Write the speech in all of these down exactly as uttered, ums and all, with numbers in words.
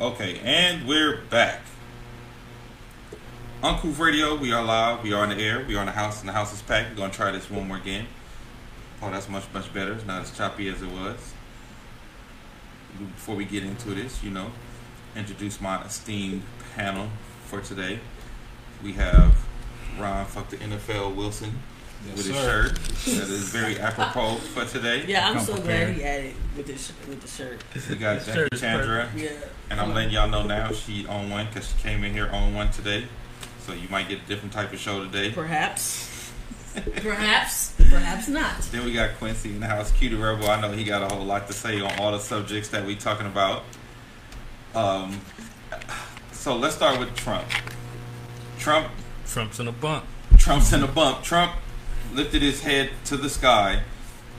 Okay, and we're back. Uncle Radio, we are live, we are on the air, we are in the house, and the house is packed. We're going to try this one more again. Oh, that's much, much better. It's not as choppy as it was. Before we get into this, you know, introduce my esteemed panel for today. We have Ron, fuck the N F L, Wilson, yes, with his sir. shirt. That is very apropos for today. Yeah, I'm Come so prepared. glad he had it with, this, with the shirt. We got Chandra, yeah. and I'm letting y'all know now she on one because she came in here on one today. So you might get a different type of show today. Perhaps. Perhaps. Perhaps not. Then we got Quincy in the house, Cutie Rebel. I know he got a whole lot to say on all the subjects that we talking about. Um, so let's start with Trump. Trump. Trump's in a bump. Trump's in a bump. Trump lifted his head to the sky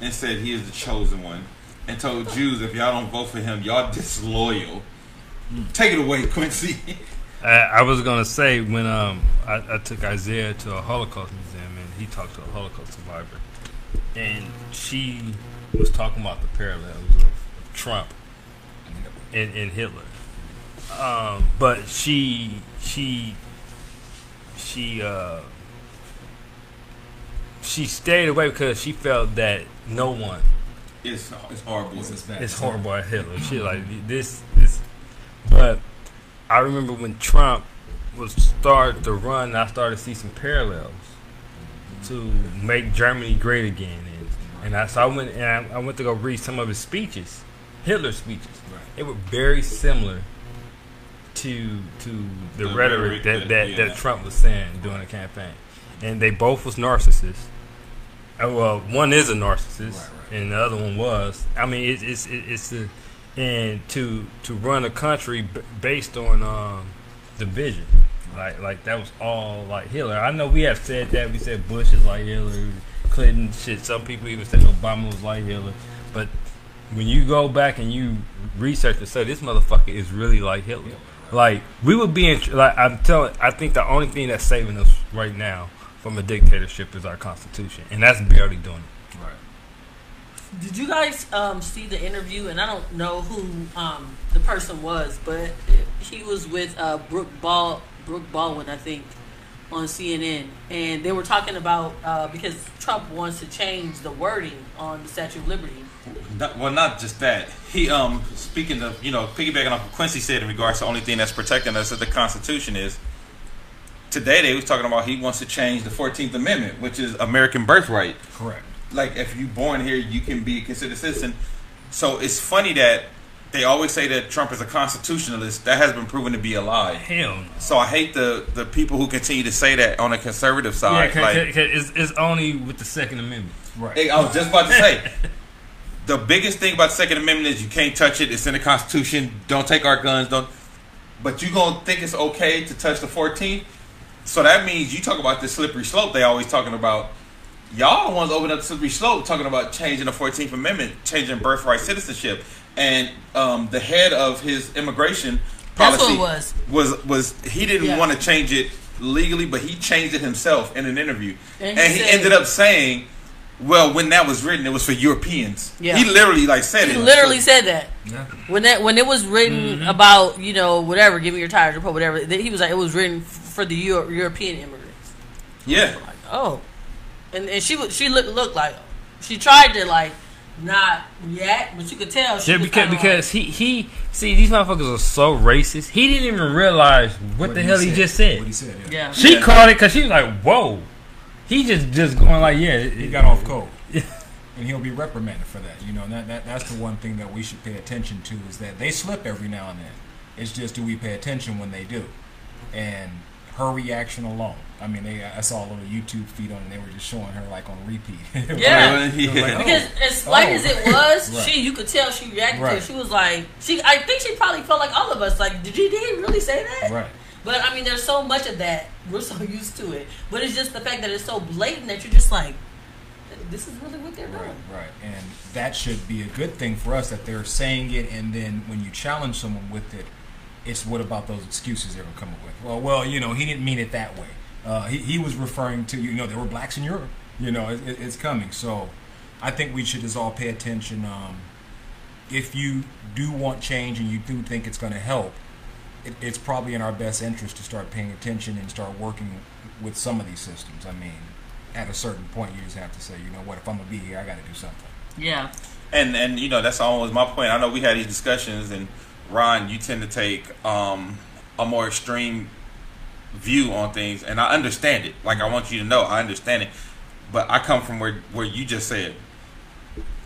and said he is the chosen one, and told Jews, if y'all don't vote for him, y'all disloyal. Take it away, Quincy. I, I was going to say, when um, I, I took Isaiah to a Holocaust museum, and he talked to a Holocaust survivor, and she was talking about the parallels of Trump and, and Hitler. Um, but she she she uh, she stayed away because she felt that no one it's, it's horrible it's, it's, it's horrible at Hitler. She like this is, but I remember when Trump was started to run, I started to see some parallels to make Germany great again, and, and I so I went and I, I went to go read some of his speeches, Hitler's speeches. Right. They were very similar to to the, the rhetoric, rhetoric that that, yeah. that Trump was saying during the campaign, and they both was narcissists. Well, one is a narcissist, right, right. and the other one was. I mean, it, it's it, it's the and to to run a country b- based on um, division. Like, like that was all like Hitler. I know we have said that. We said Bush is like Hitler, Clinton, shit. Some people even said Obama was like Hitler. But when you go back and you research and say this motherfucker is really like Hitler, like we would be in. Like I'm telling, I think the only thing that's saving us right now from a dictatorship is our Constitution, and that's barely doing it. Right. Did you guys um, see the interview? And I don't know who um, the person was, but he was with uh, Brooke Ball. Brooke Baldwin, I think, on C N N, and they were talking about uh, because Trump wants to change the wording on the Statue of Liberty. Not, well, not just that. He, um, speaking of, you know, piggybacking off what Quincy said in regards to the only thing that's protecting us is the Constitution is. Today they was talking about he wants to change the fourteenth Amendment, which is American birthright. Correct. Like if you born here, you can be considered a citizen. So it's funny that. They always say that Trump is a constitutionalist. That has been proven to be a lie. Hell no. So I hate the, the people who continue to say that on the conservative side. Yeah, cause, like, cause it's, it's only with the Second Amendment. Right. I was just about to say, the biggest thing about the Second Amendment is you can't touch it. It's in the Constitution. Don't take our guns. Don't. But you going to think it's okay to touch the fourteenth? So that means you talk about this slippery slope they always talking about. Y'all the ones open up the slippery slope talking about changing the fourteenth Amendment, changing birthright citizenship. And um, the head of his immigration policy was. was was he didn't yeah. want to change it legally, but he changed it himself in an interview. And, and he, he ended up saying, well, when that was written, it was for Europeans. Yeah. He literally like said he it. He literally so, said that. Yeah. When that when it was written mm-hmm. about, you know, whatever, give me your tires, report, whatever, he was like, it was written for the Euro- European immigrants. Yeah. Like, oh. And and she she looked, looked like, she tried to like, not yet, but you could tell. She yeah, because because like, he he see these motherfuckers are so racist. He didn't even realize what, what the he hell said. he just said. What he said. Yeah, yeah. she yeah. caught it because she was like, "Whoa!" He just just going like, "Yeah." It, he got off cold, and he'll be reprimanded for that. You know, that, that that's the one thing that we should pay attention to is that they slip every now and then. It's just do we pay attention when they do, and her reaction alone. I mean, they, I saw a little YouTube feed on it, and they were just showing her, like, on repeat. Yeah. yeah. Like, oh, because as light oh. as it was, right. she you could tell she reacted right. to it. She was like, she. I think she probably felt like all of us, like, did you, did he really say that? Right. But, I mean, there's so much of that. We're so used to it. But it's just the fact that it's so blatant that you're just like, this is really what they're doing. Right, right. And that should be a good thing for us, that they're saying it, and then when you challenge someone with it, it's what about those excuses they're going to come up with? Well, well, you know, he didn't mean it that way. Uh, he, he was referring to, you know, there were blacks in Europe. You know, it, it, it's coming. So I think we should just all pay attention um, if you do want change and you do think it's going to help, it, it's probably in our best interest to start paying attention and start working with some of these systems. I mean, at a certain point, you just have to say, you know what, if I'm going to be here, I got to do something. Yeah. And, and you know, that's always my point. I know we had these discussions, and Ron, you tend to take um, a more extreme view on things, and I understand it. Like, I want you to know, I understand it. But I come from where, where you just said,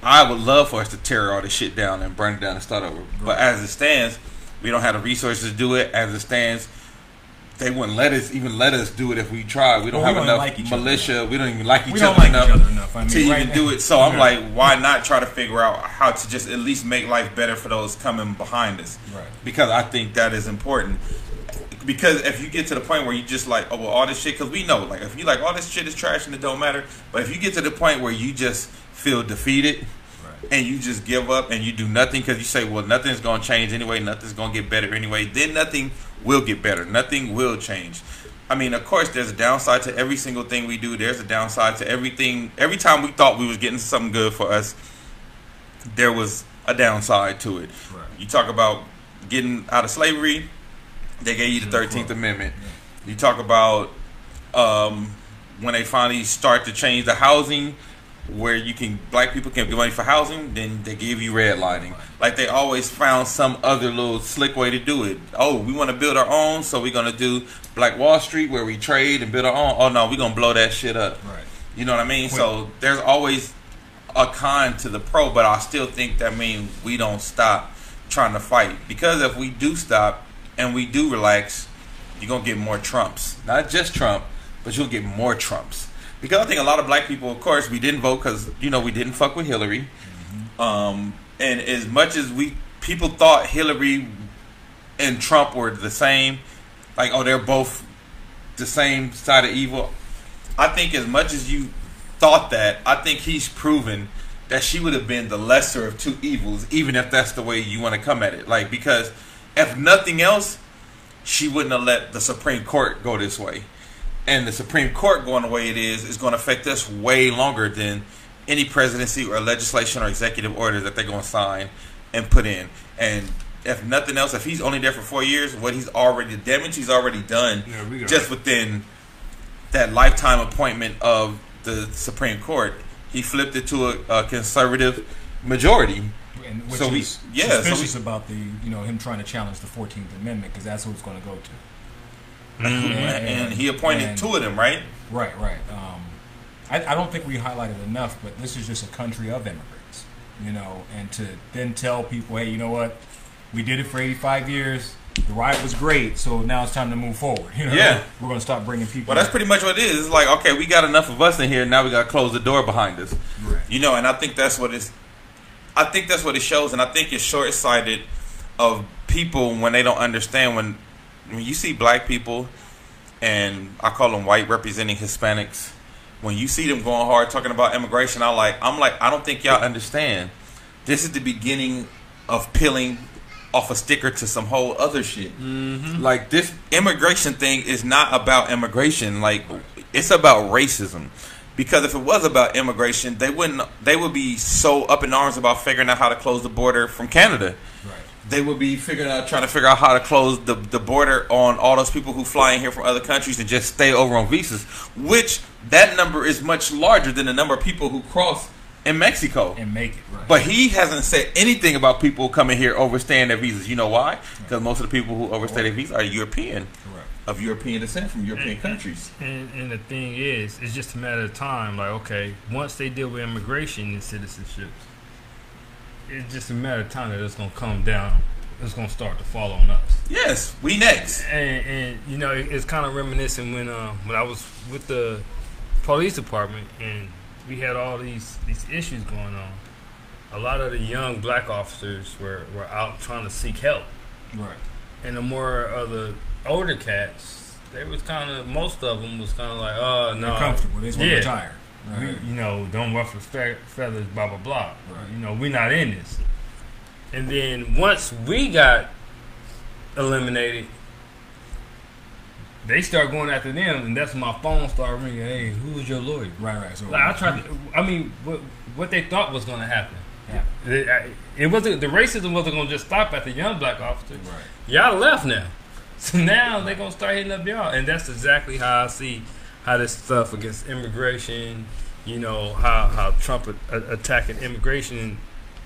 I would love for us to tear all this shit down and burn it down and start over. But as it stands, we don't have the resources to do it. As it stands, they wouldn't let us even let us do it if we tried. We don't well, we have don't enough like militia. We don't even like each, other, like enough each other enough. I mean, to right even now. do it. So I'm right. like, why not try to figure out how to just at least make life better for those coming behind us? Right. Because I think that is important. Because if you get to the point where you just like, oh, well, all this shit, because we know, like, if you like, all this shit is trash and it don't matter. But if you get to the point where you just feel defeated right. and you just give up and you do nothing because you say, well, nothing's going to change anyway, nothing's going to get better anyway, then nothing will get better. Nothing will change. I mean, of course, there's a downside to every single thing we do. There's a downside to everything. Every time we thought we was getting something good for us, there was a downside to it. Right. You talk about getting out of slavery. They gave you the thirteenth Amendment. You talk about um, when they finally start to change the housing, where you can black people can get money for housing, then they give you redlining. Like, they always found some other little slick way to do it. Oh, we want to build our own, so we're gonna do Black Wall Street, where we trade and build our own. Oh no, we're gonna blow that shit up. Right. You know what I mean? Quit. So there's always a con to the pro, but I still think that means we don't stop trying to fight, because if we do stop and we do relax, you're going to get more Trumps. Not just Trump, but you'll get more Trumps. Because I think a lot of black people, of course, we didn't vote because, you know, we didn't fuck with Hillary. Mm-hmm. Um, and as much as we people thought Hillary and Trump were the same, like, oh, they're both the same side of evil. I think as much as you thought that, I think he's proven that she would have been the lesser of two evils, even if that's the way you want to come at it. Like, because if nothing else, she wouldn't have let the Supreme Court go this way. And the Supreme Court going the way it is is going to affect us way longer than any presidency or legislation or executive order that they're going to sign and put in. And if nothing else, if he's only there for four years, what he's already, the damage he's already done yeah, just within that lifetime appointment of the Supreme Court, he flipped it to a, a conservative majority. And which so is we, yeah, suspicious so we, about the you know him trying to challenge the fourteenth Amendment, because that's who it's going to go to. Mm-hmm. and, and, and he appointed and, two of them, right? Right, right. Um, I, I don't think we highlighted enough, but this is just a country of immigrants, you know. And to then tell people, hey, you know what, we did it for eighty-five years. The riot was great, so now it's time to move forward. You know, yeah, we're going to stop bringing people. Well, that's in. pretty much what it is. It's like, okay, we got enough of us in here. Now we got to close the door behind us. Right. You know, and I think that's what it's. I think that's what it shows, and I think it's short-sighted of people when they don't understand. When when you see black people, and I call them white representing Hispanics, when you see them going hard talking about immigration, I like I'm like I don't think y'all understand. This is the beginning of peeling off a sticker to some whole other shit. Mm-hmm. Like, this immigration thing is not about immigration. Like, it's about racism. Because if it was about immigration, they wouldn't. They would be so up in arms about figuring out how to close the border from Canada. Right. They would be figuring out, trying to figure out how to close the the border on all those people who fly in here from other countries and just stay over on visas. Which that number is much larger than the number of people who cross in Mexico and make it. Right. But he hasn't said anything about people coming here overstaying their visas. You know why? Because right. most of the people who overstay their visas are European. Correct. Of European descent from European and, countries. And, and the thing is, it's just a matter of time. Like, okay, once they deal with immigration and citizenship, it's just a matter of time that it's going to come down. It's going to start to fall on us. Yes, we next. And, and you know, it, it's kind of reminiscent when uh, when I was with the police department and we had all these, these issues going on. A lot of the young black officers were, were out trying to seek help. Right. And the more of the older cats, they was kind of, most of them was kind of like, oh, no. They're comfortable. They just want to retire. Right. We, you know, don't ruffle feathers, blah, blah, blah. Right. You know, we're not in this. And then once we got eliminated, they start going after them, and that's when my phone started ringing. Hey, who's your lawyer? Right, right. So, like, I tried to, I mean, what, what they thought was going to happen. Yeah. It, it wasn't, the racism wasn't going to just stop at the young black officer. Right. Y'all left now. So now they're going to start hitting up y'all. And that's exactly how I see how this stuff against immigration, you know, how, how Trump a- a- attacking immigration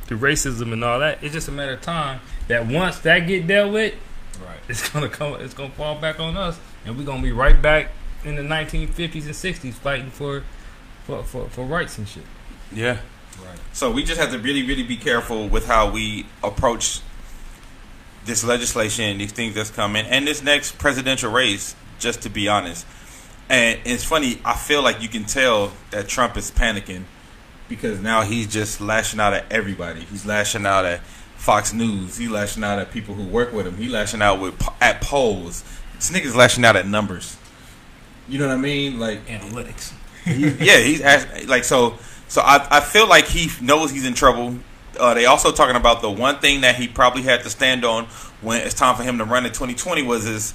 through racism and all that. It's just a matter of time that once that get dealt with, right, it's going to come, it's going to fall back on us. And we're going to be right back in the nineteen fifties and sixties fighting for, for, for, for rights and shit. Yeah. Right. So we just have to really, really be careful with how we approach this legislation, these things that's coming, and this next presidential race, just to be honest. And it's funny, I feel like you can tell that Trump is panicking because now he's just lashing out at everybody. He's lashing out at Fox News. He's lashing out at people who work with him. He's lashing out with at polls. This nigga's lashing out at numbers. You know what I mean? Like analytics. He, yeah, he's asked, like so. So I, I feel like he knows he's in trouble. Uh, they also talking about the one thing that he probably had to stand on when it's time for him to run in twenty twenty was his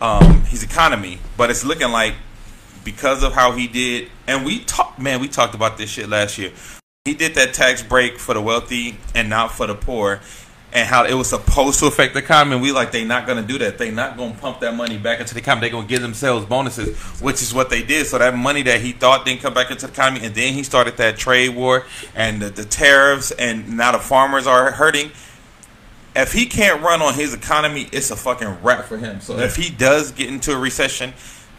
um, his economy. But it's looking like because of how he did, and we talked, man, we talked about this shit last year. He did that tax break for the wealthy and not for the poor, and how it was supposed to affect the economy. We like, they not going to do that. They not going to pump that money back into the economy. They're going to give themselves bonuses, which is what they did. So that money that he thought didn't come back into the economy, and then he started that trade war and the, the tariffs, and now the farmers are hurting. If he can't run on his economy, it's a fucking wrap for him. So if he does get into a recession,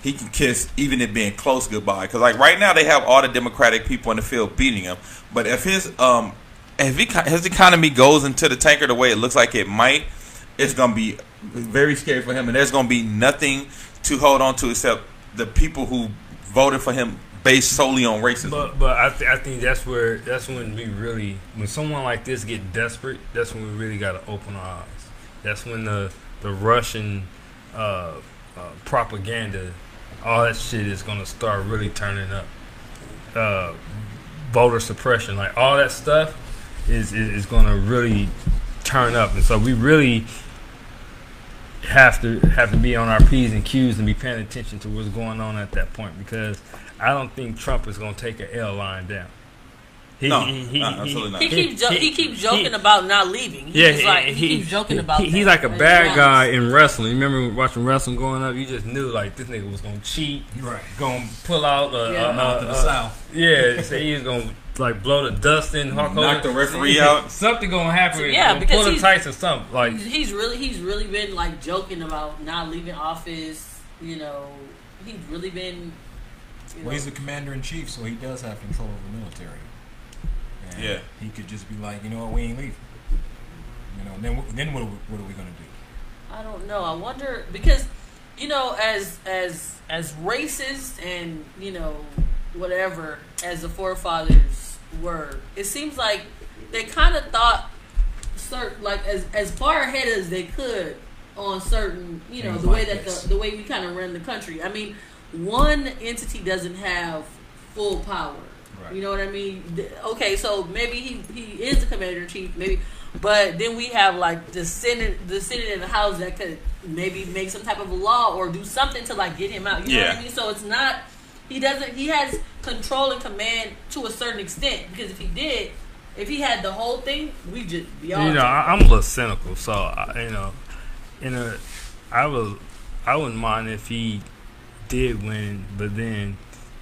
he can kiss even it being close goodbye. Because like right now, they have all the Democratic people in the field beating him. But if his um. If he, his economy goes into the tanker the way it looks like it might, it's going to be very scary for him. And there's going to be nothing to hold on to except the people who voted for him based solely on racism. But, but I, th- I think that's where that's when we really, when someone like this get desperate, that's when we really got to open our eyes. That's when the, the Russian uh, uh, propaganda, all that shit is going to start really turning up. Uh, voter suppression, like all that stuff. Is, is is gonna really turn up, and so we really have to have to be on our P's and Q's and be paying attention to what's going on at that point, because I don't think Trump is gonna take an L line down. He, no, he, he, no, absolutely not. He, he, he, keep jo- he, he keeps joking he, about not leaving. He yeah, he, like, he, he keeps joking he, about. He, he's like a bad guy in wrestling. Remember watching wrestling growing up? You just knew like this nigga was gonna cheat, right? Gonna pull out, uh, yeah, uh, out uh, the uh, south. Yeah, so he's gonna. Like blow the dust in, Hulk Hogan, knock the referee out. Something gonna happen. So, yeah, because pull the tights or something. Like he's really, he's really been like joking about not leaving office. You know, he's really been. You know. Well, he's the commander in chief, so he does have control of the military. And yeah, he could just be like, you know what, we ain't leaving. You know, then then what are we, what are we gonna do? I don't know. I wonder because you know, as as as racist and you know whatever as the forefathers. Word. It seems like they kind of thought, certain, like as as far ahead as they could on certain, you know, the way that the, the way we kind of run the country. I mean, one entity doesn't have full power. Right. You know what I mean? Okay, so maybe he, he is the commander in chief, maybe, but then we have like the Senate, the Senate and the House that could maybe make some type of a law or do something to like get him out. You yeah. know what I mean? So it's not. He doesn't. He has control and command to a certain extent because if he did, if he had the whole thing, we just be all. You know, I, I'm a little cynical, so I, you know, in a, I was, I wouldn't mind if he did win, but then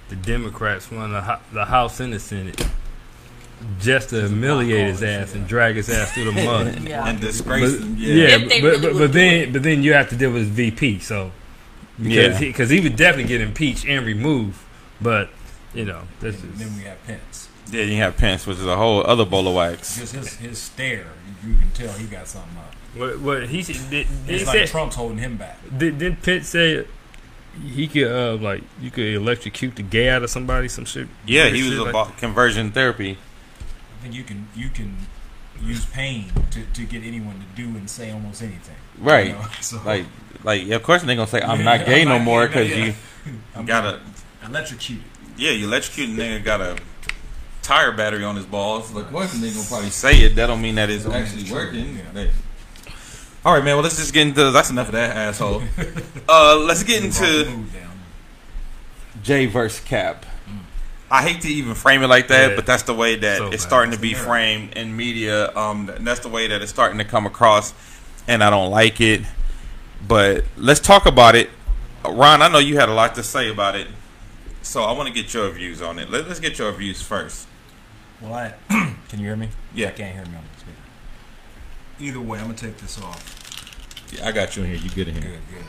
the Democrats won the the House and the Senate just to humiliate his ass and drag his ass through the mud yeah. and disgrace him. Yeah, yeah but, really but, but then but then you have to deal with his V P, so. Because yeah. he, he would definitely get impeached and removed. But, you know. That's and then we have Pence. Yeah, you have Pence, which is a whole other bowl of wax. Just his, his stare, you can tell he got something up. What, what he said, did, it's he like said, Trump's holding him back. Did, didn't Pence say he could, uh, like, you could electrocute the gay out of somebody, some shit? Yeah, he was about like conversion therapy. I think you can you can use pain to, to get anyone to do and say almost anything. Right. You know? So, like. Like, of course, they're going to say, I'm not gay I'm no not more because yeah. you got to electrocute. Yeah, you electrocute and nigga got a tire battery on his balls. Look, what they're going to probably say it. That don't mean that it's don't actually working. Yeah. All right, man. Well, let's just get into that's enough of that asshole. uh, let's get into Jay versus Cap. Mm. I hate to even frame it like that, yeah. but that's the way that so it's starting to be yeah. framed in media. Um, and that's the way that it's starting to come across, and I don't like it. But let's talk about it. Ron, I know you had a lot to say about it, so I want to get your views on it. Let, let's get your views first. Well, I can you hear me? Yeah. I can't hear me on the speaker. Either way, I'm going to take this off. Yeah, I got you in here. You good in here. Good, good.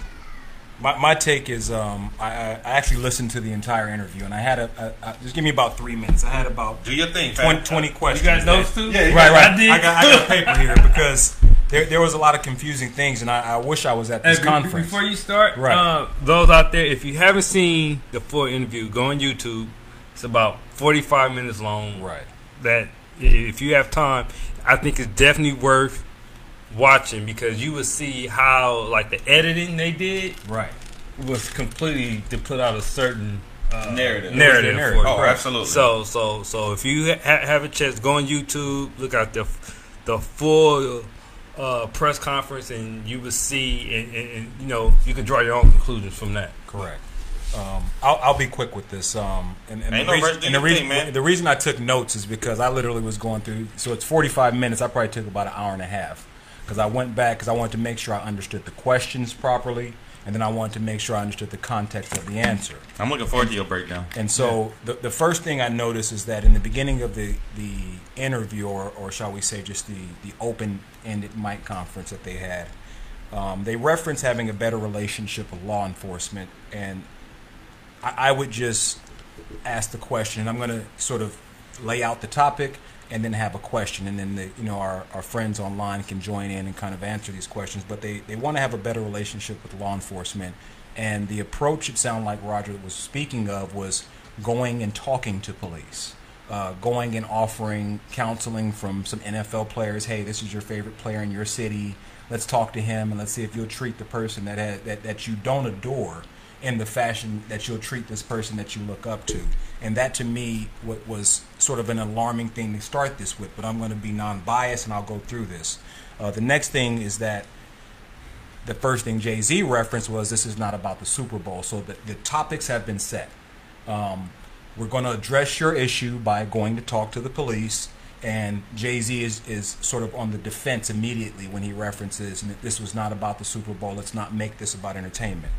My, my take is um, I, I actually listened to the entire interview, and I had a, a, a just give me about three minutes. I had about do your thing, twenty, twenty questions. You got those two? Yeah, right, right. I did. I got, I got paper here because there there was a lot of confusing things, and I, I wish I was at this and conference. Before you start, right. uh, those out there, if you haven't seen the full interview, go on YouTube. It's about forty-five minutes long. Right. That if you have time, I think it's definitely worth watching, because you would see how like the editing they did right was completely to put out a certain uh, narrative narrative, narrative. Oh, right. Absolutely. So so so if you ha have a chance, go on YouTube, look at the the full uh, press conference, and you will see, and, and, and you know, you can draw your own conclusions from that. Correct. Um, I'll, I'll be quick with this. Um, and and, the, no reason, and the, reason, thing, man. the reason I took notes is because I literally was going through. So it's forty-five minutes. I probably took about an hour and a half. Because I went back because I wanted to make sure I understood the questions properly, and then I wanted to make sure I understood the context of the answer. I'm looking forward to your breakdown. And so yeah. the, the first thing I noticed is that in the beginning of the, the interview, or, or shall we say just the, the open-ended mic conference that they had, um, they referenced having a better relationship with law enforcement. And I, I would just ask the question, and I'm going to sort of lay out the topic, and then have a question, and then the, you know, our, our friends online can join in and kind of answer these questions. But they, they want to have a better relationship with law enforcement. And the approach, it sounded like Roger was speaking of, was going and talking to police, uh, going and offering counseling from some N F L players. Hey, this is your favorite player in your city. Let's talk to him, and let's see if you'll treat the person that, has, that, that you don't adore in the fashion that you'll treat this person that you look up to. And that, to me, what was sort of an alarming thing to start this with, but I'm going to be non-biased, and I'll go through this. Uh, the next thing is that the first thing Jay-Z referenced was this is not about the Super Bowl. So the, the topics have been set. Um, we're going to address your issue by going to talk to the police. And Jay-Z is, is sort of on the defense immediately when he references this was not about the Super Bowl. Let's not make this about entertainment.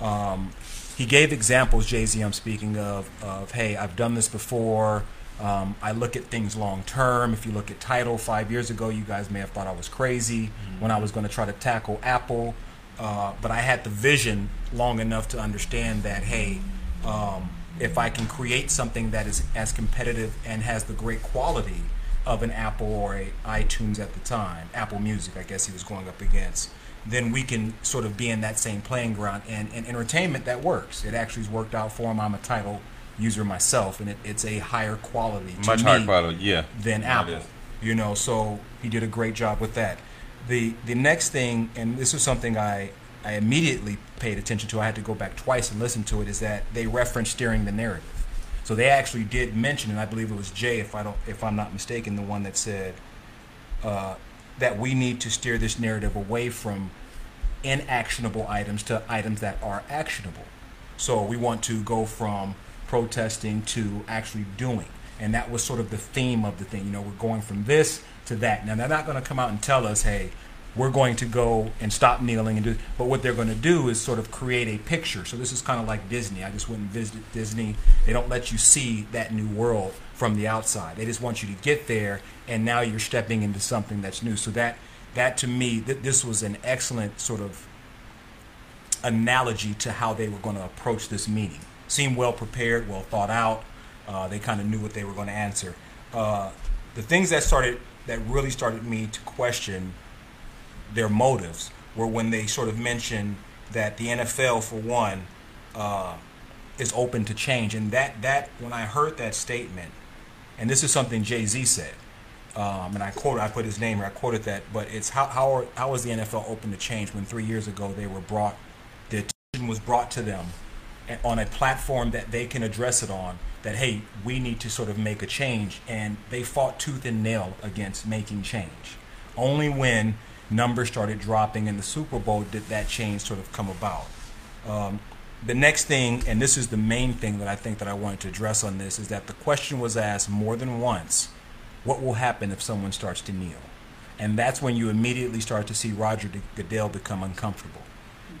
Um, he gave examples, Jay-Z I'm speaking of, of, hey, I've done this before. Um, I look at things long term. If you look at Tidal five years ago, you guys may have thought I was crazy mm-hmm. when I was going to try to tackle Apple. Uh, but I had the vision long enough to understand that, hey, um, if I can create something that is as competitive and has the great quality of an Apple or a iTunes at the time, Apple Music, I guess he was going up against, then we can sort of be in that same playing ground. And in entertainment, that works. It actually has worked out for him. I'm a Tidal user myself, and it, it's a higher quality to Much me higher quality, yeah. than yeah, Apple. You know, so he did a great job with that. The the next thing, and this is something I, I immediately paid attention to, I had to go back twice and listen to it, is that they referenced steering the narrative. So they actually did mention, and I believe it was Jay, if, I don't, if I'm not mistaken, the one that said, uh, that we need to steer this narrative away from inactionable items to items that are actionable. So we want to go from protesting to actually doing. And that was sort of the theme of the thing. You know, we're going from this to that. Now, they're not going to come out and tell us, hey, we're going to go and stop kneeling and do. But what they're going to do is sort of create a picture. So this is kind of like Disney. I just went and visited Disney. They don't let you see that new world from the outside. They just want you to get there, and now you're stepping into something that's new. So that, that to me, th this was an excellent sort of analogy to how they were going to approach this meeting. Seemed well prepared, well thought out. Uh, they kind of knew what they were going to answer. Uh, the things that started, that really started me to question their motives were when they sort of mentioned that the N F L, for one, uh, is open to change. And that, that when I heard that statement, and this is something Jay-Z said, um, and I quoted, I put his name, or I quoted that, but it's how, how, are, how is the N F L open to change when three years ago they were brought, the attention was brought to them on a platform that they can address it on, that, hey, we need to sort of make a change. And they fought tooth and nail against making change. Only when numbers started dropping in the Super Bowl did that change sort of come about. Um, The next thing, and this is the main thing that I think that I wanted to address on this, is that the question was asked more than once, what will happen if someone starts to kneel? And that's when you immediately start to see Roger Goodell become uncomfortable,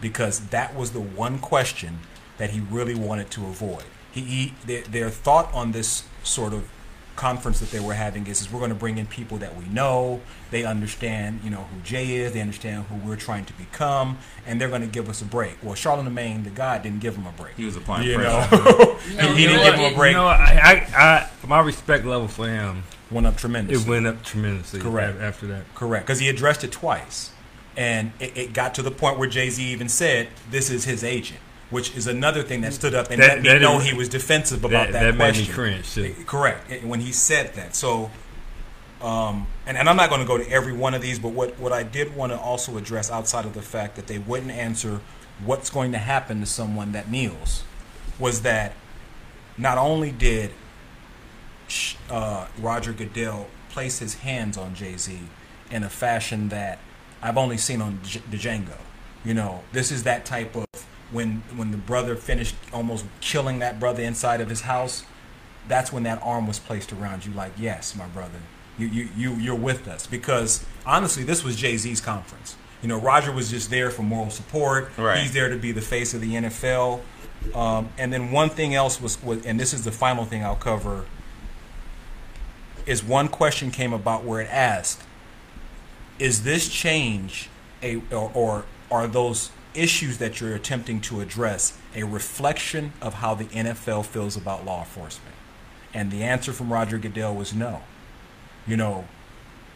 because that was the one question that he really wanted to avoid. He, he their, their thought on this sort of conference that they were having is, is we're going to bring in people that we know, they understand, you know, who Jay is, they understand who we're trying to become, and they're going to give us a break. Well, Charlemagne the God didn't give him a break. He was applying you pressure. Know? no, he didn't give him a break. You know, I, I, I, my respect level for him went up tremendously. It went up tremendously. Correct. After that. Correct. Because he addressed it twice. And it, it got to the point where Jay-Z even said, this is his agent, which is another thing that stood up and that, let me that know is, he was defensive about that, that, that question. That made me cringe, too. Correct. When he said that. So, um, and, and I'm not going to go to every one of these, but what, what I did want to also address outside of the fact that they wouldn't answer what's going to happen to someone that kneels was that not only did Uh, Roger Goodell placed his hands on Jay-Z in a fashion that I've only seen on J- the Django. You know, this is that type of when when the brother finished almost killing that brother inside of his house. That's when that arm was placed around you, like, yes, my brother, you you you you're with us. Because honestly, this was Jay-Z's conference. You know, Roger was just there for moral support. Right. He's there to be the face of the N F L. Um, and then one thing else was, was, and this is the final thing I'll cover, is one question came about where it asked, is this change a or, or are those issues that you're attempting to address a reflection of how the N F L feels about law enforcement? And the answer from Roger Goodell was no. You know,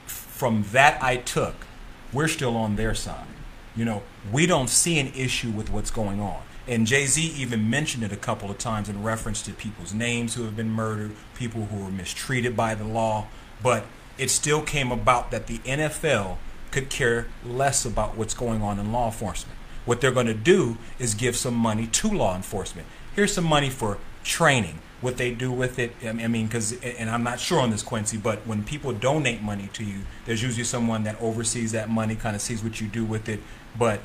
from that I took, we're still on their side. You know, we don't see an issue with what's going on. And Jay-Z even mentioned it a couple of times in reference to people's names who have been murdered, people who were mistreated by the law. But it still came about that the N F L could care less about what's going on in law enforcement. What they're going to do is give some money to law enforcement. Here's some money for training. What they do with it, I mean, because, and I'm not sure on this, Quincy, but when people donate money to you, there's usually someone that oversees that money, kind of sees what you do with it. But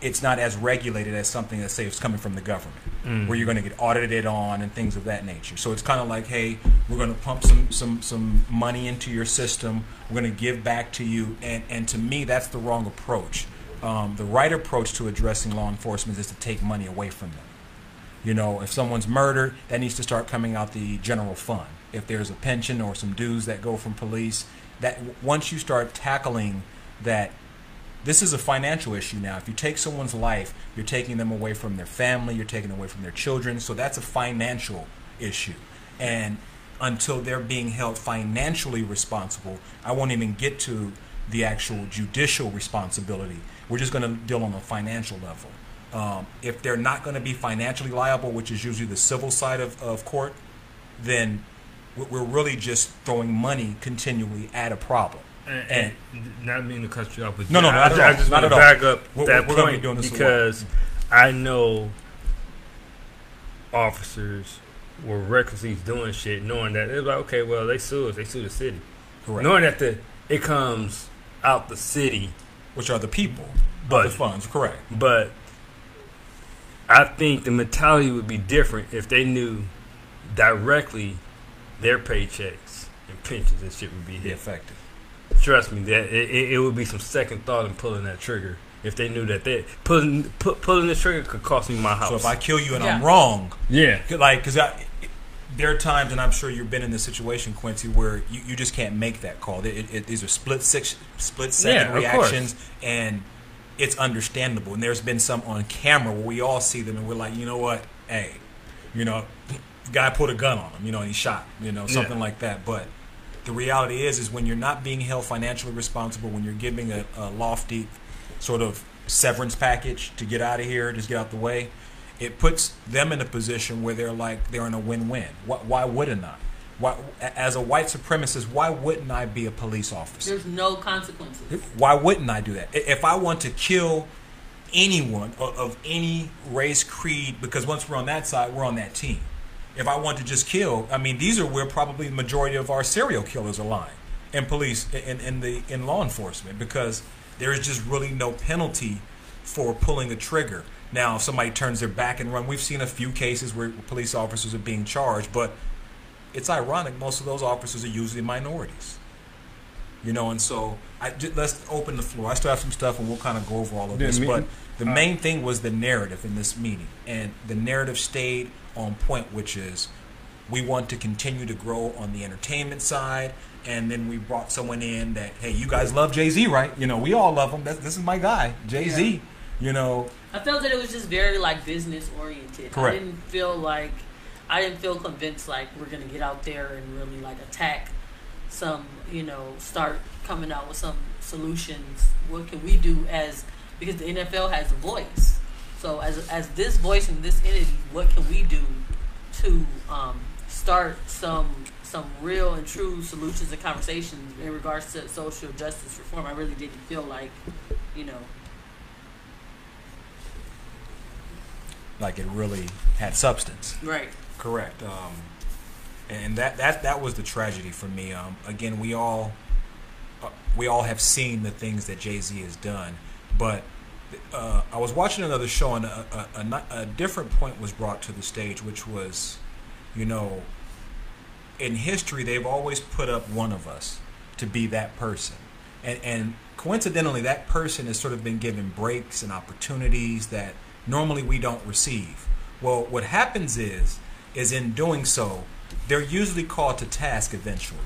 it's not as regulated as something that, say, is coming from the government, mm. where you're going to get audited on and things of that nature. So it's kind of like, hey, we're going to pump some some some money into your system. We're going to give back to you. And, and to me, that's the wrong approach. Um, the right approach to addressing law enforcement is to take money away from them. You know, if someone's murdered, that needs to start coming out the general fund. If there's a pension or some dues that go from police, that once you start tackling that, this is a financial issue now. If you take someone's life, you're taking them away from their family, you're taking away from their children. So that's a financial issue. And until they're being held financially responsible, I won't even get to the actual judicial responsibility. We're just going to deal on a financial level. Um, if they're not going to be financially liable, which is usually the civil side of, of court, then we're really just throwing money continually at a problem. And, and not mean to cut you off, but no, no, I, I just want to back up we're, that we're point doing this because I know officers were recklessly doing shit, knowing that it's like, okay, well, they sue us, they sue the city, correct? Knowing that the it comes out the city, which are the people, but the funds, correct? But I think the mentality would be different if they knew directly their paychecks and pensions and shit would be hit. Effective. Trust me, that it, it would be some second thought in pulling that trigger if they knew that they pulling pu- pulling the trigger could cost me my house. So if I kill you and yeah. I'm wrong, yeah, like because there are times, and I'm sure you've been in this situation, Quincy, where you, you just can't make that call. It, it, these are split six, split second yeah, reactions, course. And it's understandable. And there's been some on camera where we all see them, and we're like, you know what, hey, you know, guy put a gun on him, you know, and he shot, you know, something yeah. like that, but. The reality is, is when you're not being held financially responsible, when you're giving a, a lofty sort of severance package to get out of here, just get out the way, it puts them in a position where they're like, they're in a win-win. Why, why wouldn't I? Why, as a white supremacist, why wouldn't I be a police officer? There's no consequences. Why wouldn't I do that? If I want to kill anyone of any race, creed, because once we're on that side, we're on that team. If I want to just kill, I mean, these are where probably the majority of our serial killers are lying in police, in, in the in law enforcement, because there is just really no penalty for pulling a trigger. Now, if somebody turns their back and run, we've seen a few cases where police officers are being charged, but it's ironic. Most of those officers are usually minorities. You know, and so I, let's open the floor. I still have some stuff, and we'll kind of go over all of this. But the main thing was the narrative in this meeting. And the narrative stayed on point, which is we want to continue to grow on the entertainment side. And then we brought someone in that, hey, you guys love Jay-Z, right? You know, we all love him. That's, this is my guy, Jay-Z. Yeah. You know, I felt that it was just very, like, business-oriented. Correct. I didn't feel like, I didn't feel convinced, like, we're going to get out there and really, like, attack some, you know, start coming out with some solutions. What can we do as, because the N F L has a voice. So as as this voice and this entity, what can we do to um, start some some real and true solutions and conversations in regards to social justice reform? I really didn't feel like, you know, like it really had substance. Right. Correct. Um, and that, that that was the tragedy for me. Um, again, we all uh, we all have seen the things that Jay-Z has done. But uh, I was watching another show, and a, a, a, a different point was brought to the stage, which was, you know, in history, they've always put up one of us to be that person. And, and coincidentally, that person has sort of been given breaks and opportunities that normally we don't receive. Well, what happens is, is in doing so, they're usually called to task eventually.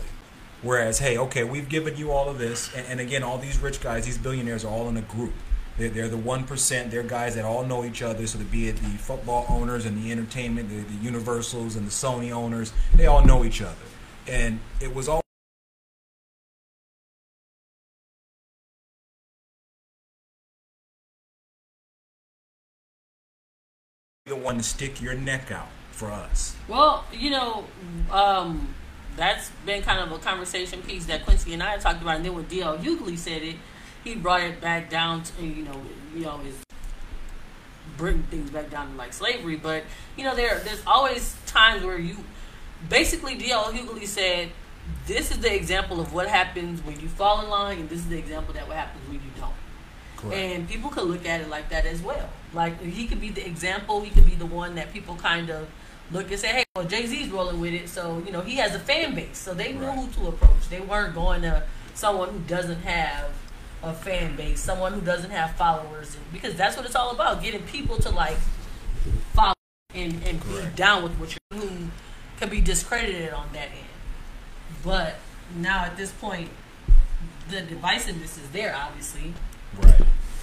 Whereas, hey, okay, we've given you all of this. And, and again, all these rich guys, these billionaires are all in a group. They're, they're the one percent. They're guys that all know each other. So to be it the football owners and the entertainment, the, the Universals and the Sony owners, they all know each other. And it was all. The one to stick your neck out for us. Well, you know, um, that's been kind of a conversation piece that Quincy and I talked about, and then when D L Hughley said it, he brought it back down to, you know, you know, his bring things back down to like slavery. But you know, there there's always times where you basically D L Hughley said, this is the example of what happens when you fall in line, and this is the example that what happens when you don't. Correct. And people could look at it like that as well. Like, he could be the example. He could be the one that people kind of look and say, hey, well, Jay-Z's rolling with it. So, you know, he has a fan base. So they knew right. who to approach. They weren't going to someone who doesn't have a fan base, someone who doesn't have followers. Because that's what it's all about, getting people to, like, follow and, and be down with what you're doing. Who could be discredited on that end. But now at this point, the divisiveness is there, obviously. Right.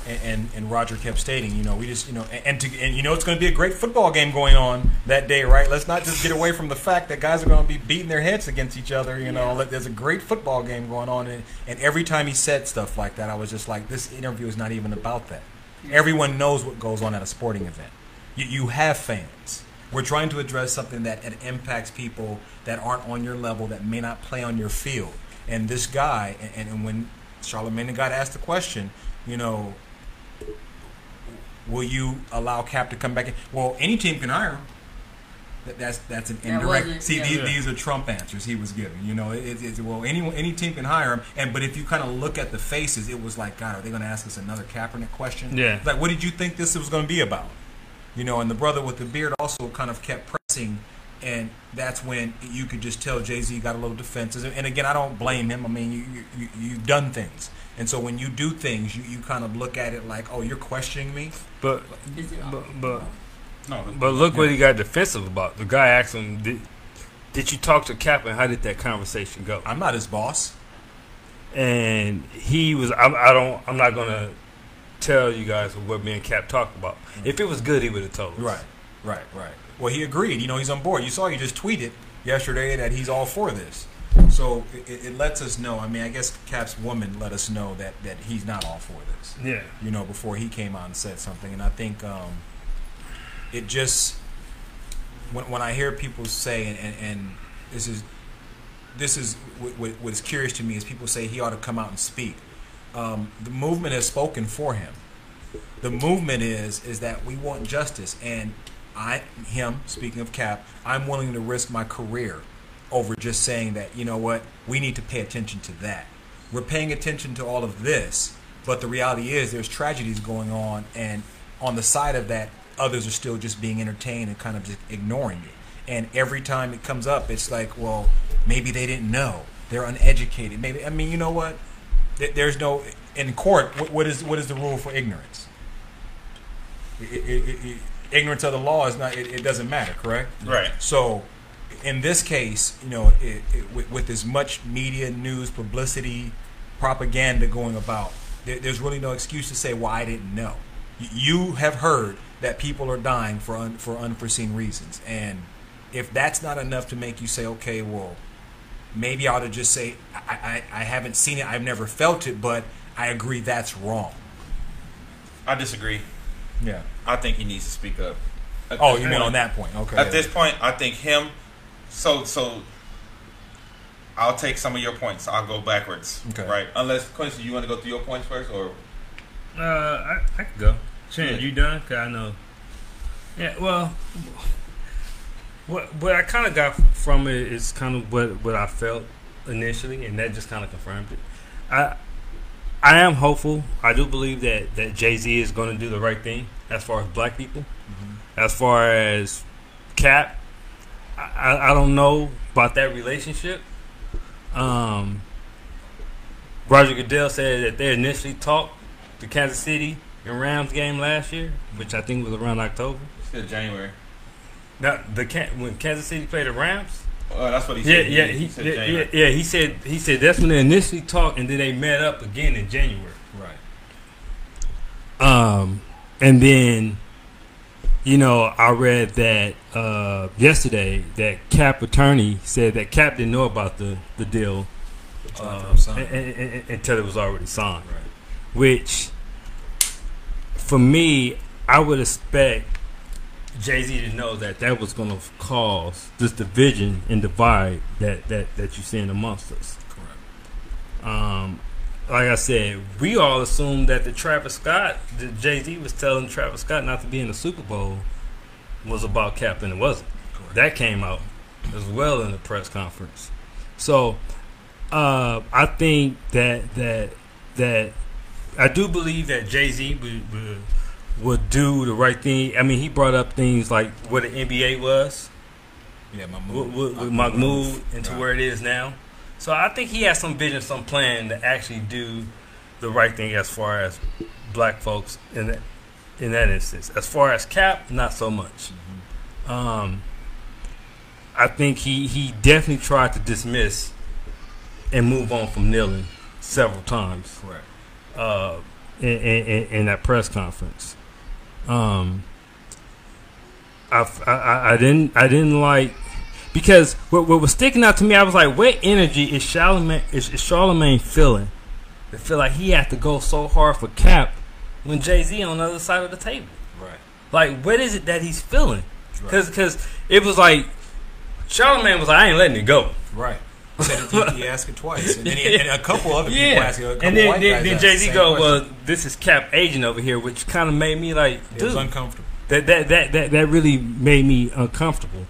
And, and and Roger kept stating, you know, we just, you know, and, and to and you know, it's going to be a great football game going on that day, right? Let's not just get away from the fact that guys are going to be beating their heads against each other, you yeah. know. There's a great football game going on, and, and every time he said stuff like that, I was just like, this interview is not even about that. Yeah. Everyone knows what goes on at a sporting event. You you have fans. We're trying to address something that, that impacts people that aren't on your level, that may not play on your field. And this guy, and, and when Charlemagne got asked the question, you know, will you allow Cap to come back in? Well, any team can hire him. That, that's that's an that indirect. See, yeah. these, these are Trump answers he was giving. You know, it, it's well, any any team can hire him. And but if you kind of look at the faces, it was like, God, are they going to ask us another Kaepernick question? Yeah. Like, what did you think this was going to be about? You know, and the brother with the beard also kind of kept pressing. And that's when you could just tell Jay-Z got a little defensive. And again, I don't blame him. I mean, you, you, you've done things. And so when you do things, you, you kind of look at it like, oh, you're questioning me? But but, but, no, but look yeah. what he got defensive about. The guy asked him, did, did you talk to Cap, and how did that conversation go? I'm not his boss. And he was, I, I don't, I'm not going to tell you guys what me and Cap talked about. Mm-hmm. If it was good, he would have told us. Right, right, right. Well, he agreed. You know, he's on board. You saw he just tweeted yesterday that he's all for this. So it, it lets us know. I mean, I guess Cap's woman let us know that, that he's not all for this. Yeah. You know, before he came out and said something. And I think um, it just, when, when I hear people say, and, and, and this is this is what, what is curious to me is people say he ought to come out and speak. Um, the movement has spoken for him. The movement is is that we want justice. And I, him, speaking of Cap, I'm willing to risk my career over just saying that, you know what, we need to pay attention to that. We're paying attention to all of this, But the reality is there's tragedies going on, and on the side of that, others are still just being entertained and kind of just ignoring it. And every time it comes up, it's like, well, maybe they didn't know. They're uneducated. Maybe, I mean, you know what? There's no, in court, what, what is what is the rule for ignorance? It, it, it, it, ignorance of the law is not, it, it doesn't matter, correct? Right. So in this case, you know, it, it, with, with as much media, news, publicity, propaganda going about, there, there's really no excuse to say, well, I didn't know. You have heard that people are dying for un, for unforeseen reasons. And if that's not enough to make you say, okay, well, maybe I ought to just say, I, I, I haven't seen it, I've never felt it, but I agree that's wrong. I disagree. Yeah. I think he needs to speak up. At oh, you point, mean on that point. Okay. At yeah. this point, I think him, so so I'll take some of your points. I'll go backwards. Okay. Right? Unless, Quincy, you want to go through your points first? Or? Uh, I, I can go. Chan, yeah. You done? Because I know. Yeah, well... What what I kind of got from it is kind of what, what I felt initially, and that just kind of confirmed it. I I am hopeful. I do believe that, that Jay-Z is going to do the right thing as far as black people. Mm-hmm. As far as Cap, I, I don't know about that relationship. Um, Roger Goodell said that they initially talked to Kansas City in Rams game last year, which I think was around October. Still January. Now, the when Kansas City played the Rams, oh, that's what he said. Yeah, yeah, he, he said yeah, yeah, yeah. He said he said that's when they initially talked, and then they met up again in January. Right. Um, and then, you know, I read that uh, yesterday that Cap attorney said that Cap didn't know about the the deal uh, and, and, and, until it was already signed. Right. Which, for me, I would expect Jay-Z to know that that was going to cause this division and divide that, that, that you're seeing amongst us. Correct. Um, like I said, we all assumed that the Travis Scott, the Jay-Z was telling Travis Scott not to be in the Super Bowl was about Cap, and it wasn't. Correct. That came out as well in the press conference. So uh, I think that that that I do believe that Jay-Z would. would would do the right thing. I mean, he brought up things like what the N B A was. Yeah, my move. With, with my move into right. where it is now. So I think he has some vision, some plan to actually do the right thing as far as black folks in that, in that instance. As far as Cap, not so much. Mm-hmm. Um, I think he, he definitely tried to dismiss and move on from kneeling several times. Correct. Uh, in, in, in that press conference. Um, I, I, I didn't I didn't like because what, what was sticking out to me. I was like, what energy is Charlemagne is, is Charlemagne feeling? They feel like he had to go so hard for Cap when Jay-Z on the other side of the table. Right. Like, what is it that he's feeling? Because because it was like Charlemagne was like, I ain't letting it go. Right. He asked it twice, and then he, and a couple other people yeah. asked it. A couple and then, white then, then Jay Z the go, question. "Well, this is Cap agent over here," which kind of made me like, dude, it was uncomfortable. That that that that that really made me uncomfortable.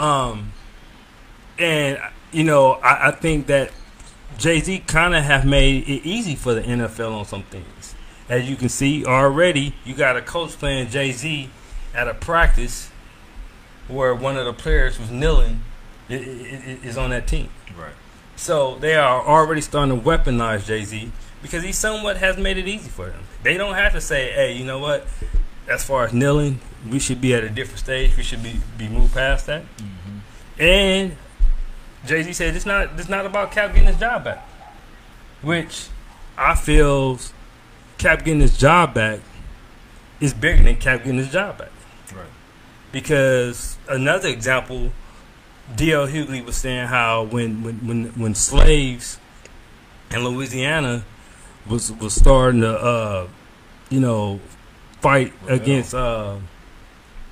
Um, and you know, I, I think that Jay Z kind of have made it easy for the N F L on some things. As you can see already, you got a coach playing Jay Z at a practice where one of the players was kneeling. It, it, it is on that team. Right. So they are already starting to weaponize Jay-Z because he somewhat has made it easy for them. They don't have to say, hey, you know what, as far as kneeling, we should be at a different stage. We should be, be moved past that. Mm-hmm. And Jay-Z said it's not it's not about Cap getting his job back, which I feel Cap getting his job back is bigger than Cap getting his job back. Right. Because another example, D L Hughley was saying how when, when, when, when slaves in Louisiana was was starting to uh, you know fight Rebell. against uh,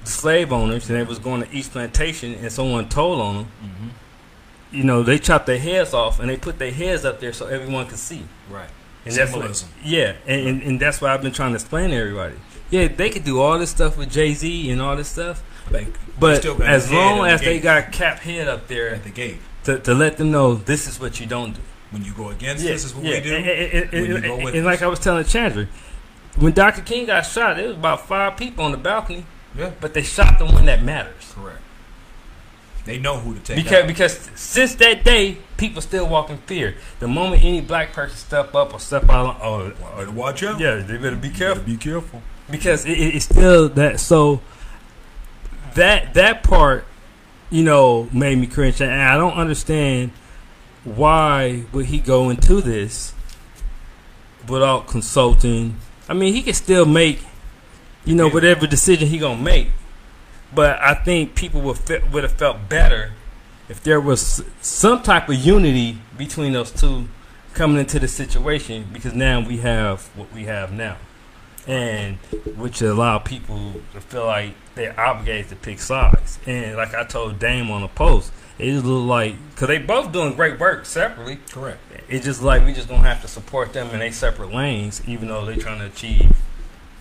slave owners, and they was going to each plantation, and someone told on them, mm-hmm. you know they chopped their heads off and they put their heads up there so everyone could see. Right. And symbolism. That's what, yeah, and, and and that's what I've been trying to explain to everybody. Yeah, they could do all this stuff with Jay-Z and all this stuff. Like, but as long as they got Cap head up there at the gate to, to let them know this is what you don't do. when you go against yeah, this is what yeah. we do. And, and, and, and, and, and, and like I was telling Chandra, when Doctor King got shot, there was about five people on the balcony. Yeah. But they shot the one that matters. Correct. They know who to take because, out. Because since that day, people still walk in fear. The moment any black person step up or step out, or, or watch out. Yeah, they better be careful. Better be careful. Because it, it, it's still that. So that that part, you know, made me cringe. And I don't understand why would he go into this without consulting. I mean, he could still make, you know, yeah. whatever decision he gonna make. But I think people would fit, would have felt better if there was some type of unity between those two coming into the situation, because now we have what we have now, and which allow people to feel like they're obligated to pick sides. And like I told Dame on the post, it just looked like, because they both doing great work separately. Correct. It's just like we just gonna have to support them in their separate lanes, even though they're trying to achieve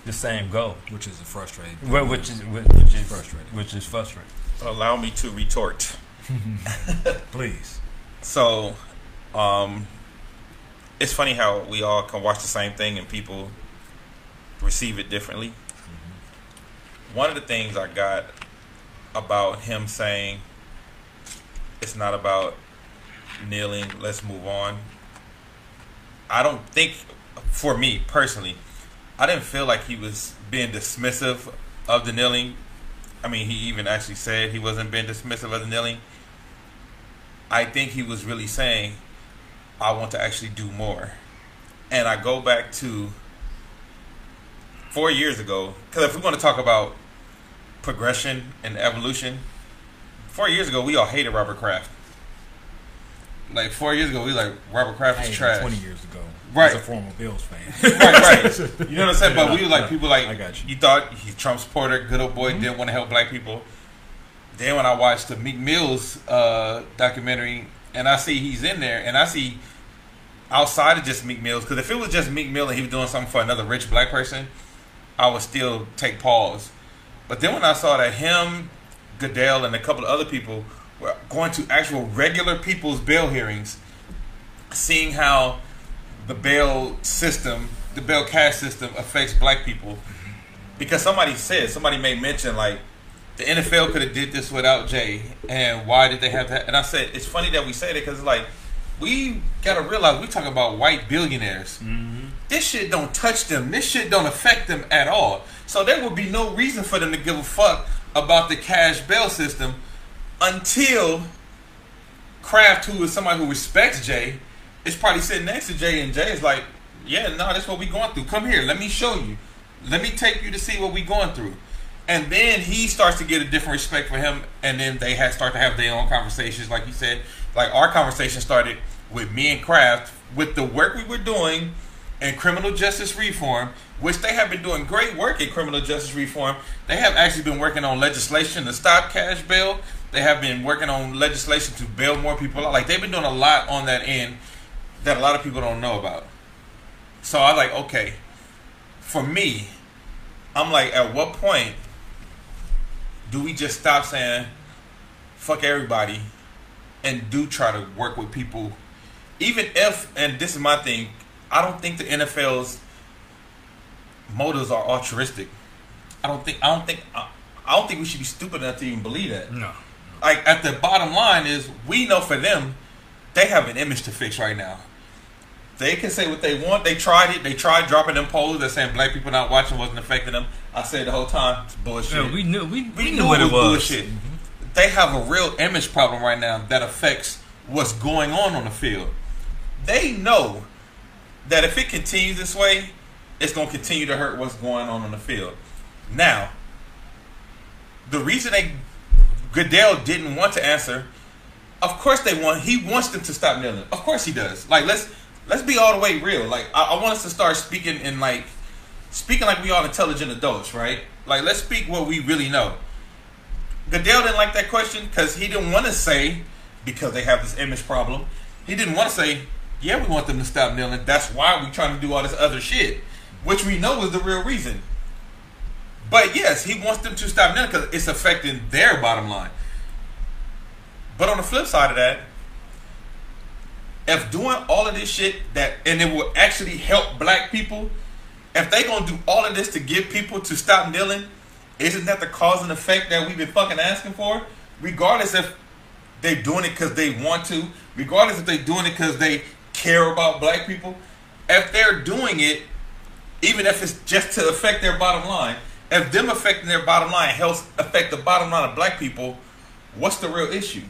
the same goal, which is frustrating. Well, which is which, which is frustrating. Which is frustrating. Allow me to retort, please. So, um, it's funny how we all can watch the same thing and people receive it differently. Mm-hmm. One of the things I got about him saying it's not about kneeling, let's move on. I don't think, for me personally, I didn't feel like he was being dismissive of the kneeling. I mean, he even actually said he wasn't being dismissive of the kneeling. I think he was really saying, I want to actually do more. And I go back to four years ago, because if we want to talk about progression and evolution, four years ago, we all hated Robert Kraft. Like, four years ago, we like, Robert Kraft was trash. twenty years ago. Right. As a former Bills fan. Right, right. You know what I'm saying? But we were like, people like, I got you. You thought he's Trump supporter, good old boy, mm-hmm. didn't want to help black people. Then when I watched the Meek Mill's uh, documentary, and I see he's in there, and I see outside of just Meek Mill's, because if it was just Meek Mill and he was doing something for another rich black person, I would still take pause. But then when I saw that him, Goodell, and a couple of other people were going to actual regular people's bail hearings, seeing how the bail system, the bail cash system affects black people, because somebody said, somebody made mention like the N F L could have did this without Jay, and why did they have that? And I said, it's funny that we say that, because like we gotta realize we talking about white billionaires. Mm-hmm. This shit don't touch them. This shit don't affect them at all. So there would be no reason for them to give a fuck about the cash bail system until Kraft, who is somebody who respects Jay, it's probably sitting next to Jay, and Jay is like, yeah, no, that's what we going through. Come here. Let me show you. Let me take you to see what we going through. And then he starts to get a different respect for him, and then they have, start to have their own conversations. Like you said, like our conversation started with me and Kraft, with the work we were doing in criminal justice reform, which they have been doing great work in criminal justice reform. They have actually been working on legislation to stop cash bail. They have been working on legislation to bail more people out. Like, they've been doing a lot on that end that a lot of people don't know about. So I like, okay, for me, I'm like, at what point do we just stop saying fuck everybody and do try to work with people? Even if, and this is my thing, I don't think the N F L's motives are altruistic. I don't think I don't think I, I don't think we should be stupid enough to even believe that. No. Like, at the bottom line is, we know for them, they have an image to fix right now. They can say what they want. They tried it. They tried dropping them polls that saying black people not watching wasn't affecting them. I said the whole time, it's bullshit. Yeah, we knew we, we, we knew, knew what it was. Bullshit. Mm-hmm. They have a real image problem right now that affects what's going on on the field. They know that if it continues this way, it's going to continue to hurt what's going on on the field. Now, the reason they Goodell didn't want to answer, of course they want. He wants them to stop kneeling. Of course he does. Like, let's let's be all the way real. Like, I, I want us to start speaking and like speaking like we are intelligent adults, right? Like, let's speak what we really know. Goodell didn't like that question because he didn't want to say, because they have this image problem. He didn't want to say, yeah, we want them to stop kneeling. That's why we're trying to do all this other shit, which we know is the real reason. But yes, he wants them to stop kneeling because it's affecting their bottom line. But on the flip side of that, if doing all of this shit that, and it will actually help black people, if they gonna do all of this to get people to stop kneeling, isn't that the cause and effect that we've been fucking asking for? Regardless if they doing it because they want to, regardless if they doing it because they care about black people, if they're doing it, even if it's just to affect their bottom line, if them affecting their bottom line helps affect the bottom line of black people, what's the real issue?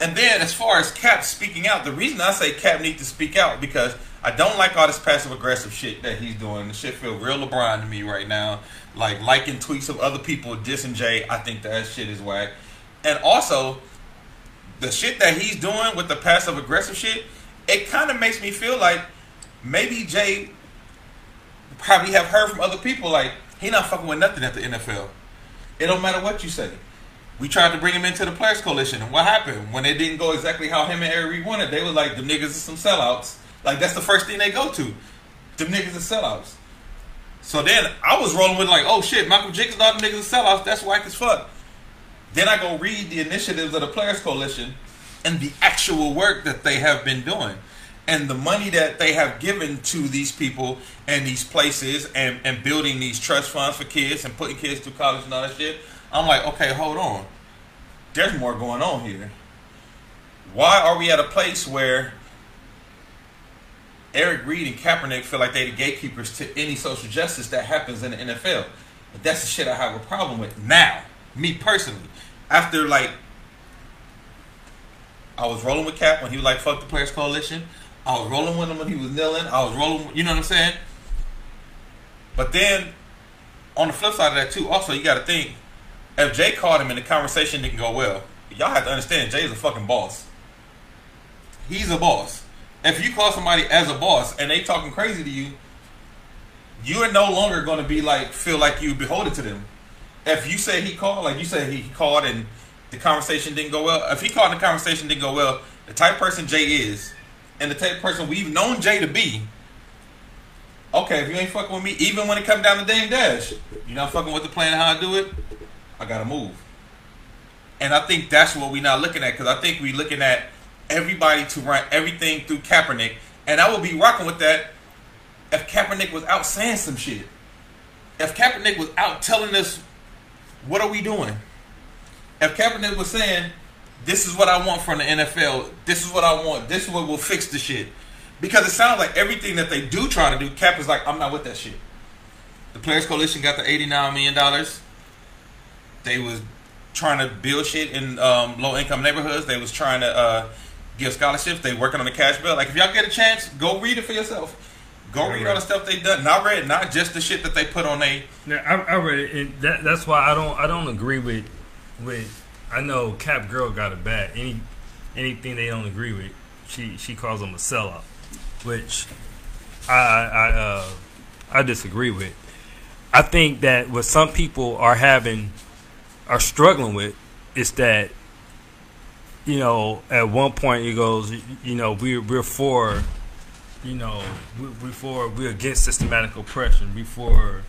And then as far as Cap speaking out, the reason I say Cap needs to speak out because I don't like all this passive-aggressive shit that he's doing. The shit feel real LeBron to me right now. Like liking tweets of other people, dissing Jay, I think that shit is whack. And also, the shit that he's doing with the passive-aggressive shit, it kind of makes me feel like maybe Jay probably have heard from other people like, he not fucking with nothing at the N F L. It don't matter what you say. We tried to bring him into the Players' Coalition, and what happened? When it didn't go exactly how him and Eric Reed wanted, they were like, them niggas are some sellouts. Like, that's the first thing they go to. Them niggas are sellouts. So then, I was rolling with like, oh shit, Michael Jenkins, all them niggas are sellouts, that's whack as fuck. Then I go read the initiatives of the Players' Coalition and the actual work that they have been doing and the money that they have given to these people and these places and, and building these trust funds for kids and putting kids through college and all that shit. I'm like, okay, hold on. There's more going on here. Why are we at a place where Eric Reed and Kaepernick feel like they're the gatekeepers to any social justice that happens in the N F L? But that's the shit I have a problem with now, me personally. After, like, I was rolling with Cap when he was like, fuck the Players' Coalition. I was rolling with him when he was kneeling. I was rolling, you know what I'm saying? But then, on the flip side of that, too, also, you got to think, if Jay called him in a conversation, that can go well. Y'all have to understand, Jay's a fucking boss. He's a boss. If you call somebody as a boss and they talking crazy to you, you are no longer going to be like, feel like you beholden to them. If you say he called, like you said he called and the conversation didn't go well. If he called and the conversation didn't go well, the type of person Jay is and the type of person we've known Jay to be, okay, if you ain't fucking with me, even when it comes down to Dame Dash, you're not fucking with the plan how I do it, I gotta move. And I think that's what we're not looking at, because I think we're looking at everybody to run everything through Kaepernick. And I would be rocking with that if Kaepernick was out saying some shit. If Kaepernick was out telling us, what are we doing? If Kaepernick was saying, this is what I want from the N F L, this is what I want, this is what will fix the shit. Because it sounds like everything that they do try to do, Cap is like, I'm not with that shit. The Players' Coalition got the eighty-nine million dollars. They was trying to build shit in um, low-income neighborhoods. They was trying to uh, give scholarships. They working on the cash bill. Like, if y'all get a chance, go read it for yourself. Go yeah, read right. all the stuff they done. Not read, not just the shit that they put on they. Yeah, I, I read it, and that, that's why I don't. I don't agree with. With I know Cap Girl got it bad. Any anything they don't agree with, she she calls them a sellout, which I I uh, I disagree with. I think that what some people are having. Are struggling with is that, you know, at one point it goes, you know, we're we're for, you know, we're, we're for we're against systematic oppression, we're for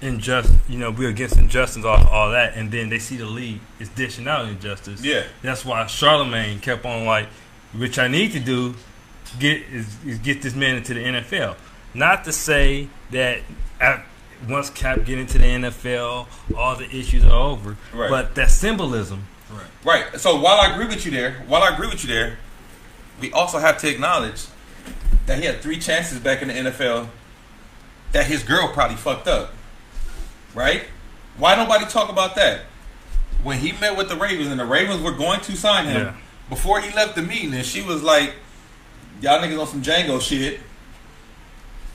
injustice, you know, we're against injustice, all all that, and then they see the league is dishing out injustice. Yeah, that's why Charlemagne kept on like, which I need to do, get is, is get this man into the N F L. Not to say that. I, Once Cap get into the N F L, all the issues are over. Right. But that symbolism. Right. Right. So while I agree with you there, while I agree with you there, we also have to acknowledge that he had three chances back in the N F L that his girl probably fucked up. Right? Why nobody talk about that? When he met with the Ravens and the Ravens were going to sign him, yeah. Before he left the meeting, and she was like, y'all niggas on some Django shit.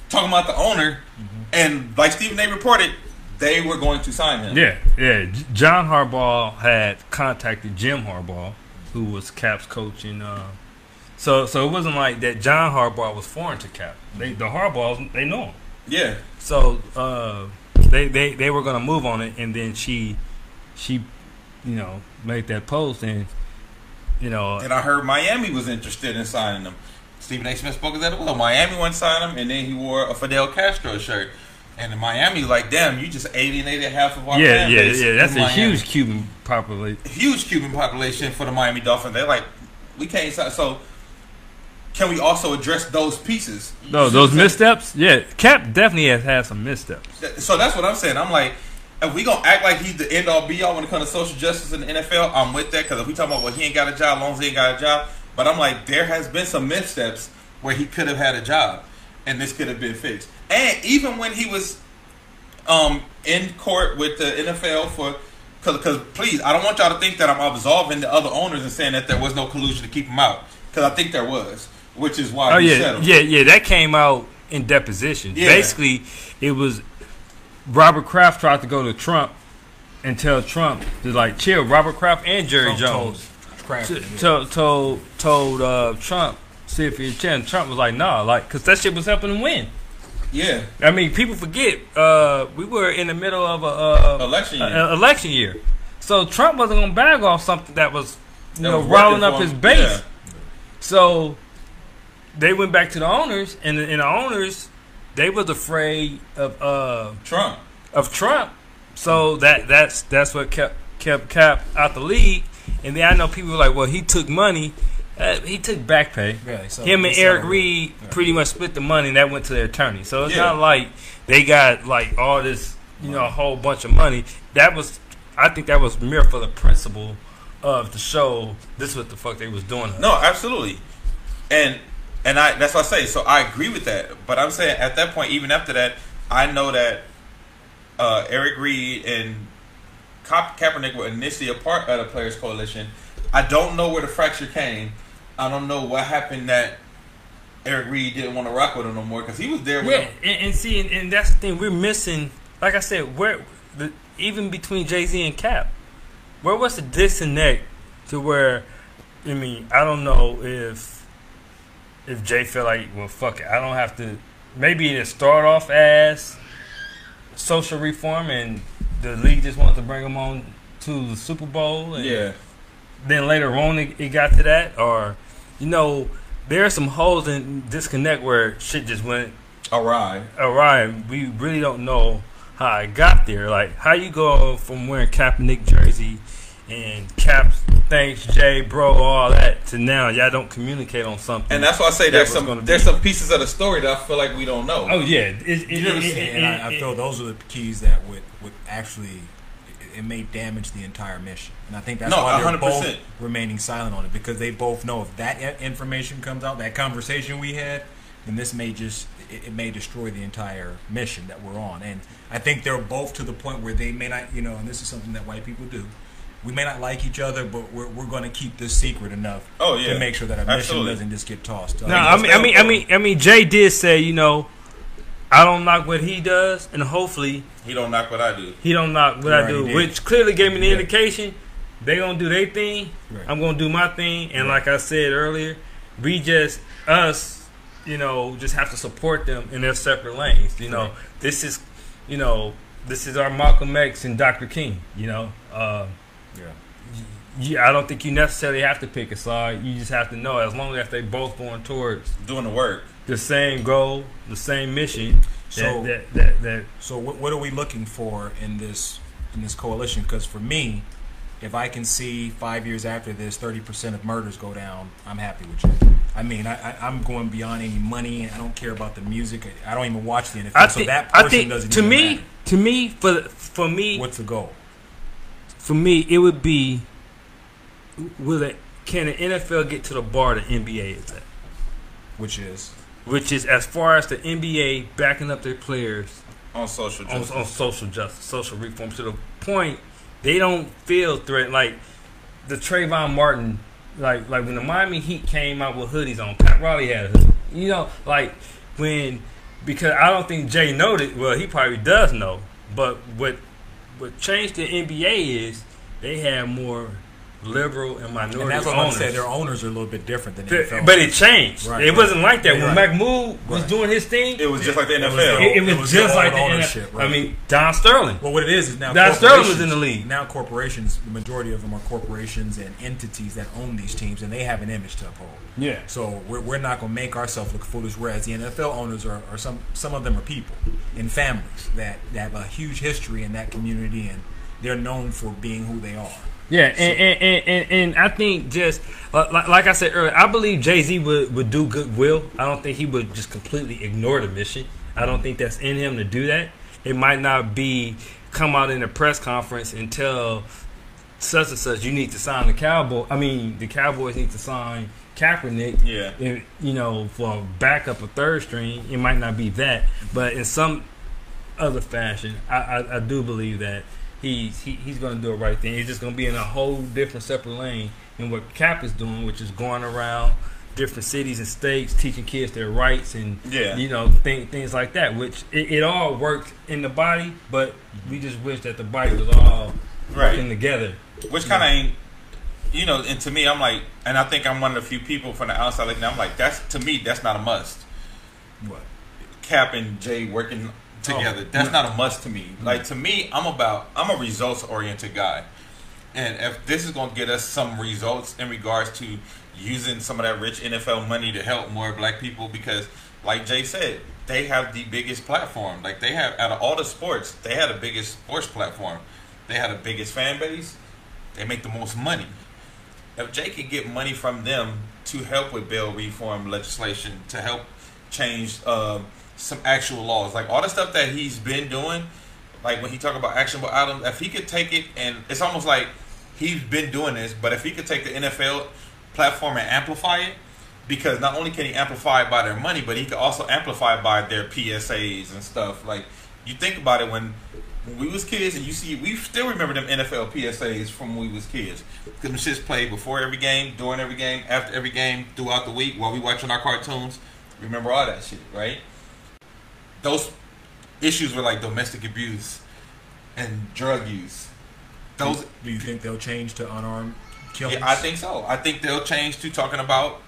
Talking about the owner, mm-hmm. and like Stephen A. reported, they were going to sign him. Yeah, yeah. John Harbaugh had contacted Jim Harbaugh, who was Cap's coach, and uh, so so it wasn't like that. John Harbaugh was foreign to Cap. They the Harbaughs, they know him. Yeah. So uh, they they they were going to move on it, and then she she, you know, made that post, and you know, and I heard Miami was interested in signing them. Stephen A. Smith spoke as that. Well, Miami went signed him, and then he wore a Fidel Castro shirt. And in Miami, like, damn, you just alienated half of our yeah, fan yeah, base. Yeah, yeah, that's a Miami. Huge Cuban population. Huge Cuban population for the Miami Dolphins. They're like, we can't sign. So can we also address those pieces? No, those missteps? Yeah, Cap definitely has had some missteps. So that's what I'm saying. I'm like, if we gonna act like he's the end all be all when it comes to social justice in the N F L, I'm with that, because if we talking about, well, he ain't got a job, as long as he ain't got a job. But I'm like, there has been some missteps where he could have had a job, and this could have been fixed. And even when he was um, in court with the N F L for, because please, I don't want y'all to think that I'm absolving the other owners and saying that there was no collusion to keep him out, because I think there was, which is why oh, we yeah, settled. Yeah, yeah, that came out in deposition. Yeah. Basically, it was Robert Kraft tried to go to Trump and tell Trump to, like, chill. Robert Kraft and Jerry Trump Jones told, to, yeah. told told told uh, Trump, see if you're chin. Trump was like, nah, like, because that shit was helping him win. Yeah, I mean, people forget uh, we were in the middle of a, a election year. A, a election year, so Trump wasn't gonna bag off something that was you that know was riling up his base. Yeah. So they went back to the owners, and, and the owners. They was afraid of uh, Trump. Of Trump, so that that's that's what kept kept Cap out the league. And then I know people were like, "Well, he took money. Uh, he took back pay. Really? So Him and Eric Reed yeah. pretty much split the money, and that went to their attorney. So it's yeah. not like they got like all this, you know, a whole bunch of money. That was, I think, that was mere for the principle of the show. This is what the fuck they was doing. No, us. absolutely, and. And I that's what I say. So I agree with that. But I'm saying at that point, even after that, I know that uh, Eric Reed and Ka- Kaepernick were initially a part of the Players' Coalition. I don't know where the fracture came. I don't know what happened that Eric Reed didn't want to rock with him no more, because he was there with yeah, him. And, and see, and, and that's the thing. We're missing, like I said, where the, even between Jay-Z and Cap, where was the disconnect to where, I mean, I don't know if... If Jay felt like, well, fuck it, I don't have to. Maybe it started off as social reform, and the league just wanted to bring him on to the Super Bowl. And yeah. Then later on, it, it got to that, or you know, there are some holes in disconnect where shit just went awry. Awry. We really don't know how it got there. Like, how you go from wearing Kaepernick jersey and Cap's thanks Jay, bro, all that, to now y'all don't communicate on something. And that's why I say there's some there's some pieces of the story that I feel like we don't know. Oh yeah, it, it, you know what I'm saying? And I, I feel those are the keys that would, would actually it, it may damage the entire mission. And I think that's no, why they're one hundred percent both remaining silent on it, because they both know if that information comes out, that conversation we had, then this may just it, it may destroy the entire mission that we're on. And I think they're both to the point where they may not, you know, and this is something that white people do. We may not like each other, but we're we're going to keep this secret enough oh, yeah. to make sure that our mission Absolutely. doesn't just get tossed. No, I mean, I mean, I mean, I mean, Jay did say, you know, I don't knock what he does, and hopefully he don't knock what I do. He don't knock what I do, which clearly gave me the yeah. indication they gonna do their thing. Right. I'm gonna do my thing, and right. like I said earlier, we just us, you know, just have to support them in their separate lanes. You know, right. this is, you know, this is our Malcolm X and Doctor King. You know. Uh, Yeah. yeah, I don't think you necessarily have to pick a side. You just have to know, as long as they both going towards doing the work, the same goal, the same mission. So, that, that, that, that. so what, what are we looking for in this in this coalition? Because for me, if I can see five years after this, thirty percent of murders go down, I'm happy with you. I mean, I, I, I'm going beyond any money. I don't care about the music. I don't even watch the N F L. I so think, that person I think, doesn't. To even me, matter. to me, for for me, what's the goal? For me, it would be, will it, can the N F L get to the bar the N B A is at? Which is? Which is as far as the N B A backing up their players. On social justice. On, on social justice, social reform. To the point, they don't feel threatened. Like, the Trayvon Martin, like, like when the Miami Heat came out with hoodies on, Pat Riley had a hoodie. You know, like, when, because I don't think Jay noted, well, he probably does know, but what, What changed the N B A is they have more liberal and minority and that's what owners. I said, their owners are a little bit different than the N F L. But it changed. Right. It wasn't like that. When right. Mahmoud right. was doing his thing, it was just like the N F L. It, it, was, it was just like the ownership. N F L. Right. I mean, Don Sterling. Well, what it is is now Don Sterling was in the league. Now corporations, the majority of them are corporations and entities that own these teams, and they have an image to uphold. Yeah. So we're, we're not going to make ourselves look foolish, whereas the N F L owners are, are some some of them are people and families that, that have a huge history in that community, and they're known for being who they are. Yeah, and, so. and, and, and, and I think just like, like I said earlier, I believe Jay-Z would, would do goodwill. I don't think he would just completely ignore the mission. I don't think that's in him to do that. It might not be come out in a press conference and tell such and such, you need to sign the Cowboy. I mean, the Cowboys need to sign Kaepernick. Yeah, and, you know, for backup or third string. It might not be that, but in some other fashion, I, I, I do believe that he's he, he's going to do it right then. He's just going to be in a whole different separate lane than what Cap is doing, which is going around different cities and states teaching kids their rights and yeah. you know th- things like that. Which it, it all worked in the body, but we just wish that the body was all right. working together. Which kind of ain't, you know, and to me, I'm like, and I think I'm one of the few people from the outside looking. I'm like, that's to me, that's not a must. What? Cap and Jay working together, oh, that's no. not a must to me. Like to me, I'm about, I'm a results oriented guy, and if this is going to get us some results in regards to using some of that rich N F L money to help more black people, because like Jay said, they have the biggest platform. Like they have, out of all the sports, they had the biggest sports platform. They had the biggest fan base. They make the most money. If Jay could get money from them to help with bail reform legislation, to help change uh, some actual laws, like all the stuff that he's been doing, like when he talk about actionable items, if he could take it, and it's almost like he's been doing this, but if he could take the N F L platform and amplify it, because not only can he amplify it by their money, but he could also amplify it by their P S As and stuff. Like, you think about it, when When we was kids, and you see, we still remember them N F L P S As from when we was kids. Because them shits played before every game, during every game, after every game, throughout the week, while we watching our cartoons. Remember all that shit, right? Those issues were like domestic abuse and drug use. Those. Do you think they'll change to unarmed killings? Yeah, I think so. I think they'll change to talking about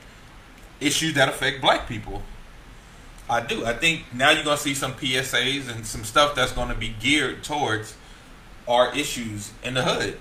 issues that affect black people. I do. I think now you're going to see some P S As and some stuff that's going to be geared towards our issues in the hood.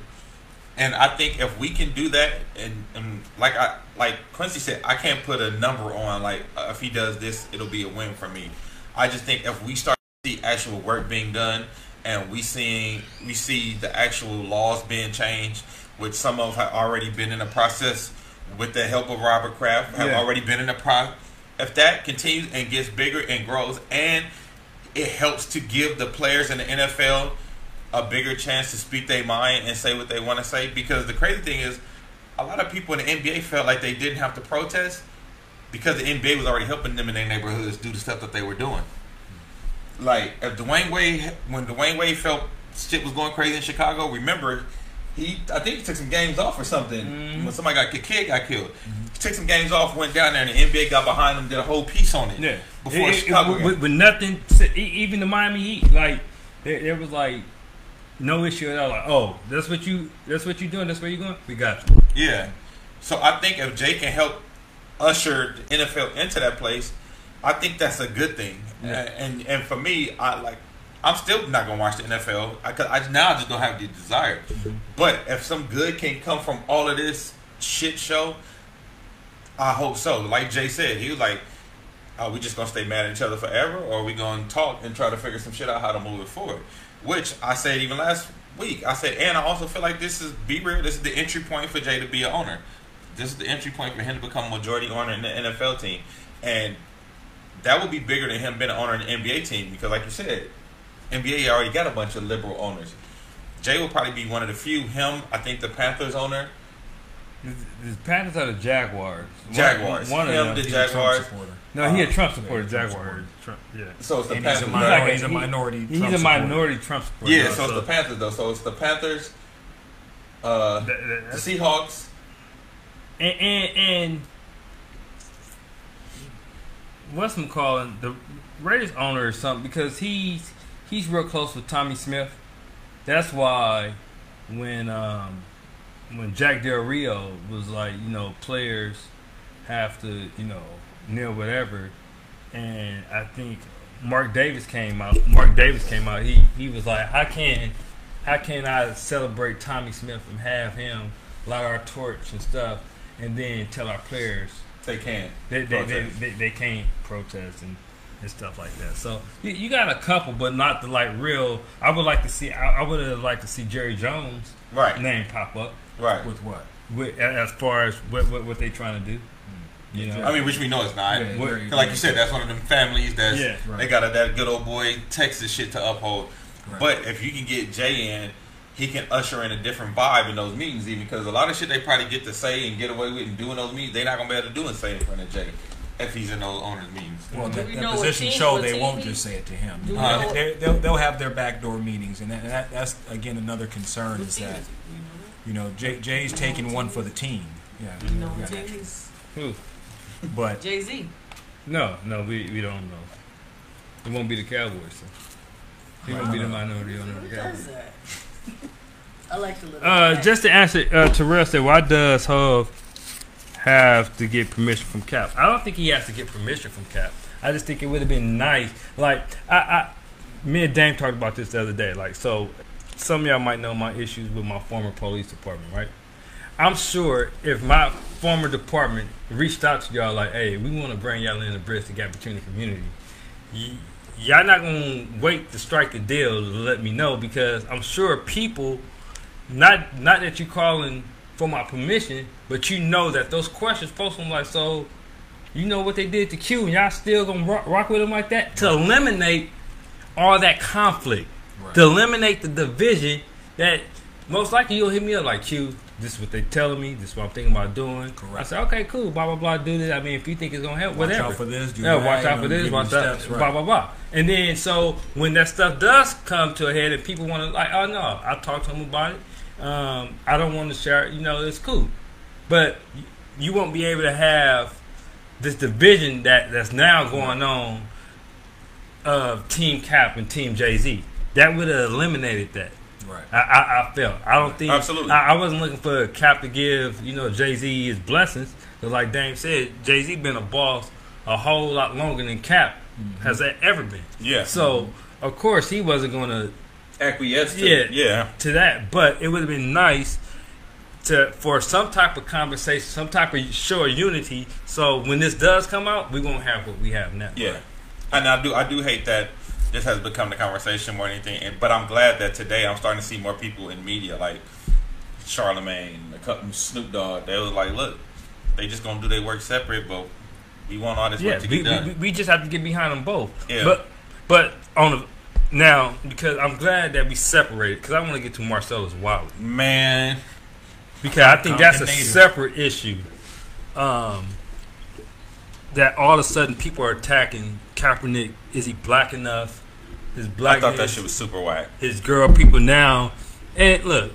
And I think if we can do that, and, and like I like Quincy said, I can't put a number on, like, uh, if he does this, it'll be a win for me. I just think if we start to see actual work being done, and we seeing we see the actual laws being changed, which some of have already been in the process with the help of Robert Kraft, have yeah. already been in the process. If that continues and gets bigger and grows, and it helps to give the players in the N F L a bigger chance to speak their mind and say what they want to say. Because the crazy thing is, a lot of people in the N B A felt like they didn't have to protest because the N B A was already helping them in their neighborhoods do the stuff that they were doing. Like, if Dwayne Wade, when Dwayne Wade felt shit was going crazy in Chicago, remember, he I think he took some games off or something. Mm-hmm. When somebody got, a kid got killed. Mm-hmm. Took some games off, went down there, and the N B A got behind him, did a whole piece on it. Yeah, before it, Chicago, it, with, with nothing, even the Miami Heat, like there, there was like no issue at all. Like, oh, that's what you, that's what you doing, that's where you going. We got you. Yeah. So I think if Jay can help usher the N F L into that place, I think that's a good thing. Yeah. And, and and for me, I like. I'm still not gonna watch the N F L. I, cause I now I just don't have the desire. Mm-hmm. But if some good can come from all of this shit show. I hope so. Like Jay said, he was like, are we just going to stay mad at each other forever, or are we going to talk and try to figure some shit out how to move it forward? Which I said even last week. I said, and I also feel like this is, be real, this is the entry point for Jay to be an owner. This is the entry point for him to become a majority owner in the N F L team. And that would be bigger than him being an owner in the N B A team, because like you said, N B A already got a bunch of liberal owners. Jay will probably be one of the few. Him, I think the Panthers owner, the Panthers are the Jaguars. Jaguars. One, one him, of them. The Jaguars. No, he a Trump supporter. Um, Jaguars. Trump, yeah. So it's the and Panthers. He's a minority. Like a, he's a minority. He, Trump he's a minority supporter. Trump supporter. Yeah. Though, so, so it's the Panthers though. So it's the Panthers. Uh, that, that, the Seahawks. And and, and what's him calling the Raiders owner or something, because he's he's real close with Tommy Smith. That's why when. Um, When Jack Del Rio was like, you know, players have to, you know, kneel whatever, and I think Mark Davis came out. Mark Davis came out. He he was like, how can, how can I celebrate Tommy Smith and have him light our torch and stuff, and then tell our players they can't, they they they, they, they can't protest and and stuff like that. So you, you got a couple, but not the like real. I would like to see. I, I would have liked to see Jerry Jones' right name pop up. Right. With what? With, as far as what what, what they trying to do. You know? I mean, which we know it's not. Yeah, what, like you said, that's one of them families that's yeah, right. they got a, that good old boy Texas shit to uphold. Right. But if you can get Jay in, he can usher in a different vibe in those meetings, even because a lot of shit they probably get to say and get away with and do in those meetings, they're not gonna be able to do and say in front of Jay if he's in those owners' meetings. Well, the, we that position show they won't just say it to him. You know? they, they'll, they'll have their backdoor meetings, and that, that, that's again another concern is that you know Jay, Jay's taking one for the team. Yeah, you know Jay's who. But Jay-Z. No, no, we, we don't know. It won't be the Cowboys. So. He won't be the minority owner of the Cowboys. I like the little. Uh, just to answer, uh, Terrell said, "Why does Hub have to get permission from Cap?" I don't think he has to get permission from Cap. I just think it would have been nice. Like I, I, me and Dame talked about this the other day. Like so, some of y'all might know my issues with my former police department, right? I'm sure if my former department reached out to y'all like, hey, we want to bring y'all in to bridge the gap between the community, y- y'all not going to wait to strike the deal to let me know, because I'm sure people, not not that you're calling for my permission, but you know that those questions post them like, so you know what they did to Q and y'all still going to rock, rock with them like that? Right. To eliminate all that conflict, right. To eliminate the division that most likely you'll hit me up like, Q, this is what they telling me. This is what I'm thinking about doing. Correct. I said, okay, cool. Blah, blah, blah. Do this. I mean, if you think it's going to help, watch whatever. Watch out for this. Do yeah, that. Watch out for this. Watch out. Steps, right. Blah, blah, blah. And then, so, when that stuff does come to a head and people want to, like, oh, no, I talked to them about it. Um, I don't want to share it. You know, it's cool. But you won't be able to have this division that, that's now going on of Team Cap and Team Jay-Z. That would have eliminated that. Right. I, I, I felt. I don't think. Absolutely. I, I wasn't looking for Cap to give, you know, Jay-Z his blessings. Because like Dame said, Jay-Z been a boss a whole lot longer than Cap mm-hmm. has that ever been. Yeah. So, of course, he wasn't going to acquiesce to, yeah, yeah. to that. But it would have been nice to for some type of conversation, some type of show of unity. So, when this does come out, we're going to have what we have now. Yeah. Right? And I do, I do hate that this has become the conversation more than anything, and, but I'm glad that today I'm starting to see more people in media like Charlemagne, Snoop Dogg. They was like, look, they just gonna do their work separate, but we want all this yeah, work to we, get done. We, we just have to get behind them both. Yeah. But but on the, now because I'm glad that we separated, because I want to get to Marcellus Wiley, man, because I think I'm that's a separate issue. Um, that all of a sudden people are attacking Kaepernick. Is he black enough? His black. I thought that shit was super whack. His girl people now, and look,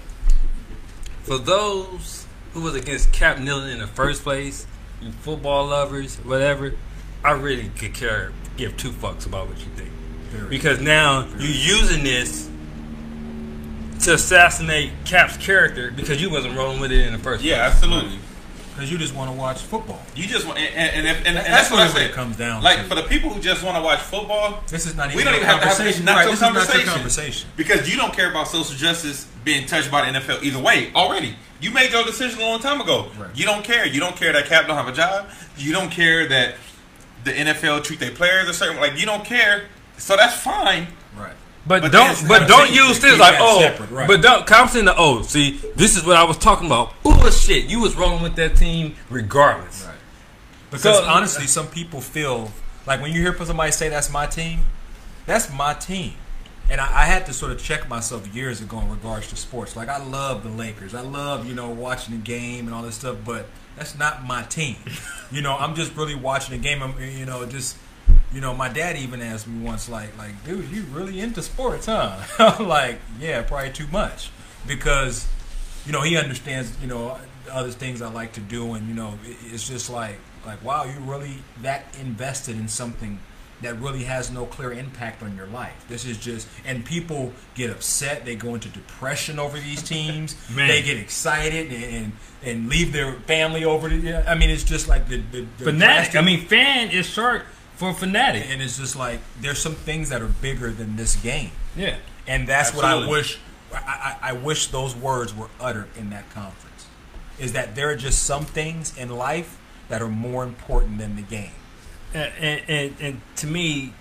for those who was against Cap kneeling in the first place, you football lovers, whatever, I really could care give two fucks about what you think, very because now you're using this to assassinate Cap's character because you wasn't rolling with it in the first yeah, place. Yeah, absolutely. Because you just want to watch football. You just want, and, and, and, and that's, that's what I say. It comes down like to. For the people who just want to watch football, this is not even we don't even have to have this natural right, this conversation. conversation because you don't care about social justice being touched by the N F L either way. Already, you made your decision a long time ago. Right. You don't care. You don't care that Cap don't have a job. You don't care that the N F L treat their players a certain way. Like you don't care. So that's fine. Right. But, but don't but don't use this like oh separate, right. But don't come in the oh see this is what I was talking about bullshit you was rolling with that team regardless right. Because so, honestly some people feel like when you hear somebody say that's my team that's my team and I, I had to sort of check myself years ago in regards to sports like I love the Lakers I love you know watching the game and all this stuff but that's not my team you know I'm just really watching the game I'm you know just. You know, my dad even asked me once, like, like, dude, you really into sports, huh? I'm like, yeah, probably too much. Because, you know, he understands, you know, other things I like to do. And, you know, it's just like, like, wow, you're really that invested in something that really has no clear impact on your life. This is just, and people get upset. They go into depression over these teams. They get excited and, and and leave their family over. To, I mean, it's just like the... the, the fanatic. I mean, fan is short. For a fanatic. And it's just like, there's some things that are bigger than this game. Yeah. And that's absolutely. What I wish, I, I, I wish those words were uttered in that conference. Is that there are just some things in life that are more important than the game. And, and and to me,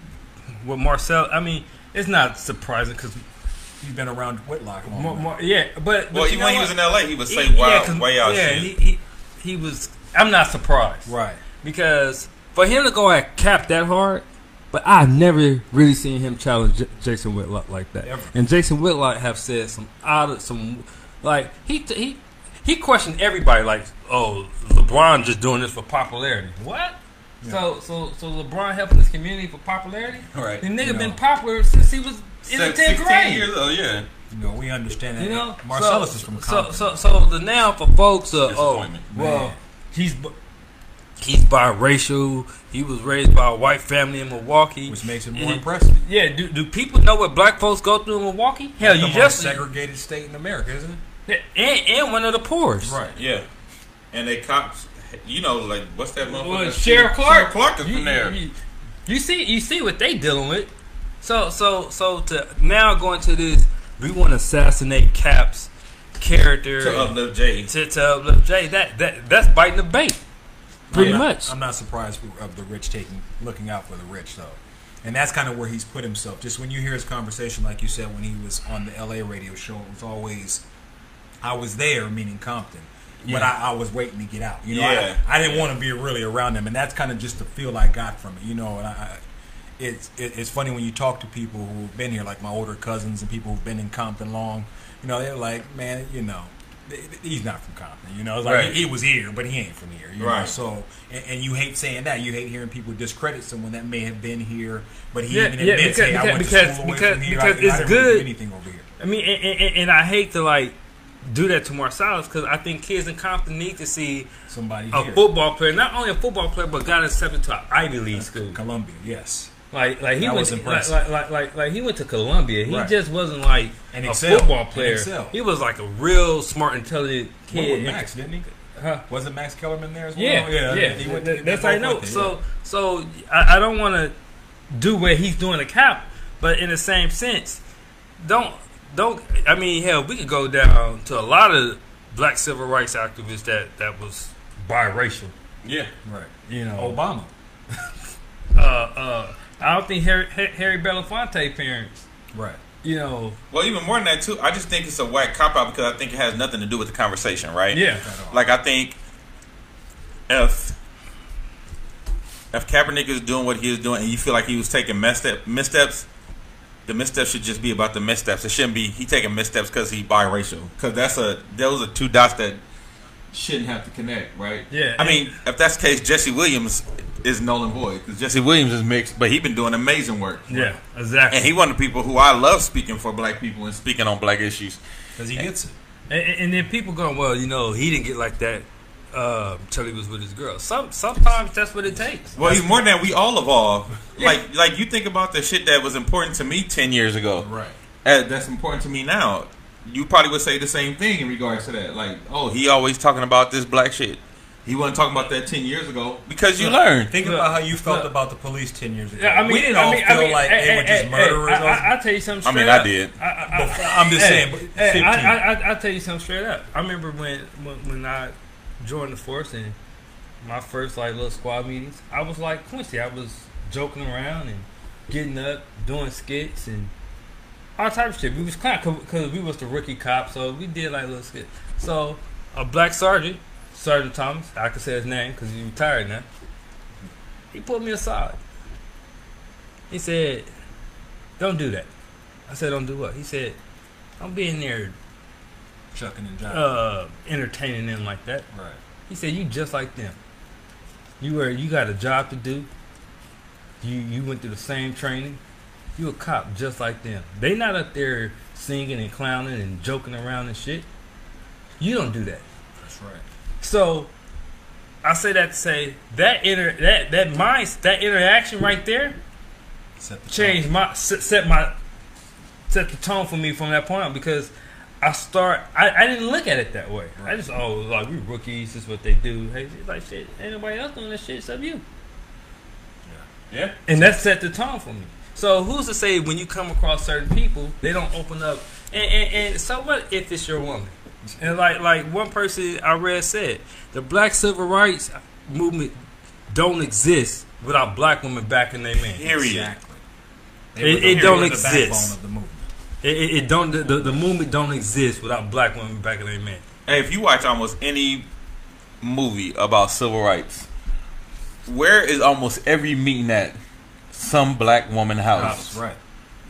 with Marcel, I mean, it's not surprising because you've been around Whitlock. More, more, yeah, but, but well, you know when he was in L A, he would say he, wow, yeah, way out yeah, shit. He, he he was. I'm not surprised, right? Because for him to go at Cap that hard, but I've never really seen him challenge J- Jason Whitlock like that. Ever. And Jason Whitlock have said some out of some like he he he questioned everybody like, oh, LeBron just doing this for popularity. What? Yeah. So, so, so LeBron helping this community for popularity. All right, the nigga you know. been popular since he was in the tenth grade. Years old, yeah. You know, we understand that. You know, Marcellus so, is from Compton. So, so, so the now for folks are oh, well, man. he's he's biracial. He was raised by a white family in Milwaukee, which makes it more and, impressive. Yeah, do do people know what black folks go through in Milwaukee? Hell, it's you just segregated state in America, isn't it? And and one of the poorest, right? Yeah, and they cops. You know, like what's that motherfucker? Well, Sheriff Clark. Sheriff Clark is you, from there. You, you see, you see what they dealing with. So, so, so to now going to this, we want to assassinate Cap's character to uplift Jay. To, to uplift Jay, that that that's biting the bait, pretty I'm not, much. I'm not surprised of the rich taking looking out for the rich though, and that's kind of where he's put himself. Just when you hear his conversation, like you said, when he was on the L A radio show, it was always, I was there, meaning Compton. Yeah. But I, I was waiting to get out. You know, yeah. I, I didn't yeah. want to be really around them, and that's kind of just the feel I got from it. You know, and I, it's it, it's funny when you talk to people who've been here, like my older cousins and people who've been in Compton long. You know, they're like, man, you know, he's not from Compton. You know, it's like right. he, he was here, but he ain't from here. You right. know, so and, and you hate saying that. You hate hearing people discredit someone that may have been here, but he yeah, even yeah, admits, because, hey, because, I went because, to school away because, from here. Because I, it's I didn't good. Really do anything over here. I mean, and, and, and I hate to like. do that to Marcellus because I think kids in Compton need to see somebody a here. football player, not only a football player, but got accepted to an Ivy League That's school, Columbia. Yes, like like he that went to, like, like like like he went to Columbia. He right. just wasn't like and a excel. football player. He was like a real smart, intelligent kid. With Max, didn't he? Huh? Wasn't Max Kellerman there as well? Yeah, yeah. yeah. He went to, That's I know. Right so yeah. so I, I don't want to do what he's doing to Cap, but in the same sense, don't. Don't I mean hell? We could go down to a lot of black civil rights activists that, that was biracial. Yeah, right. You know, Obama. uh, uh, I don't think Harry, Harry Belafonte parents. Right. You know. Well, even more than that too. I just think it's a whack cop out because I think it has nothing to do with the conversation, right? Yeah. Like I think if if Kaepernick is doing what he is doing, and you feel like he was taking misstep, missteps. The missteps should just be about the missteps. It shouldn't be he taking missteps because he biracial. Because that's a those are two dots that shouldn't have to connect, right? Yeah. I mean, if that's the case, Jesse Williams is null and void because Jesse Williams is mixed, but he's been doing amazing work. Yeah, exactly. And he one of the people who I love speaking for black people and speaking on black issues because he gets it. And, and then people going, well, you know, he didn't get like that. Uh, till he was with his girl. Some sometimes that's what it takes. Well, even more than that, we all evolve. yeah. Like, like you think about the shit that was important to me ten years ago, right? Uh, that's important to me now. You probably would say the same thing in regards to that. Like, oh, he always talking about this black shit. He wasn't talking about that ten years ago because you look, learned. Think look, about how you felt look. about the police ten years ago. Yeah, I mean, we didn't I all mean, feel I mean, like hey, they hey, were just hey, murderers. Hey, I, I, I'll tell you something. Straight I mean, up. I did. I, I, Before, I, I'm just hey, saying. Hey, I, I, I'll tell you something straight up. I remember when when, when I. joined the force and my first like little squad meetings, I was like Quincy. I was joking around and getting up, doing skits and all type of shit. We was clowning because we was the rookie cop, so we did like little skits. So a black sergeant, Sergeant Thomas, I can say his name because he's retired now. He pulled me aside. He said, "Don't do that." I said, "Don't do what?" He said, "I'm being there." Chucking and jiving, uh, entertaining them like that. Right. He said, "You just like them. You were. You got a job to do. You you went through the same training. You a cop just like them. They not up there singing and clowning and joking around and shit. You don't do that." That's right. So, I say that to say that inter that that mind that interaction right there set the changed tone. my set my set the tone for me from that point on because. I start. I, I didn't look at it that way. Right. I just oh like we rookies. This is what they do. Hey, like shit. Ain't nobody else doing that shit except you. Yeah. Yeah. And that set the tone for me. So who's to say when you come across certain people they don't open up? And and, and so what if it's your woman? And like like one person I read said the black civil rights movement don't exist without black women backing their men. Period. It, it don't exist. Of the movement. It, it, it don't the, the movement don't exist without black women backing their men. Hey, if you watch almost any movie about civil rights, where is almost every meeting at? Some black woman house. house right.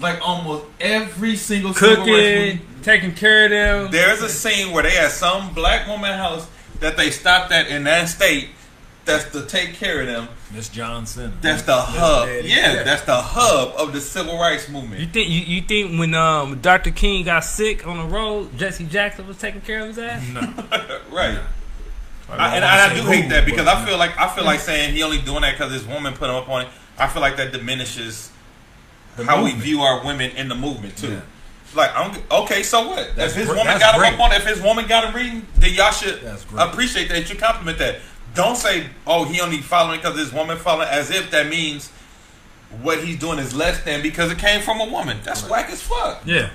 Like almost every single cooking, civil rights movie, taking care of them. There's a scene where they had some black woman house that they stopped at in that state. That's to take care of them. Miss Johnson. That's the hub. Yeah, that's the hub of the civil rights movement. You think you, you think when um, Doctor King got sick on the road, Jesse Jackson was taking care of his ass? No. Right. No. I, and I, I do hate that because I feel like I feel like saying he only doing that because his woman put him up on it. I feel like that diminishes the how movement. we view our women in the movement too. Yeah. Like, I'm, okay, so what? That's if his woman got him great. up on, if his woman got him reading, then y'all should appreciate that. You should compliment that. Don't say, oh, he only following because his woman following, as if that means what he's doing is less than because it came from a woman. That's right. Whack as fuck. Yeah.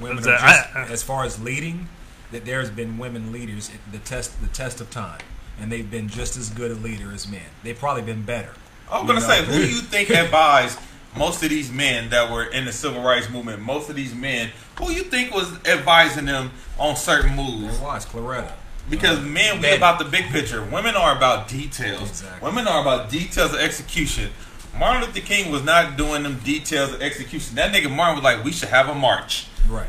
Women are just, I, I, as far as leading, that there's been women leaders the test the test of time, and they've been just as good a leader as men. They've probably been better. I'm gonna know? say, who do you think advised most of these men that were in the civil rights movement? Most of these men, who you think was advising them on certain moves? It was Claretta. Because men, we're about the big picture. Women are about details. Exactly. Women are about details of execution. Martin Luther King was not doing them details of execution. That nigga Martin was like, we should have a march. Right.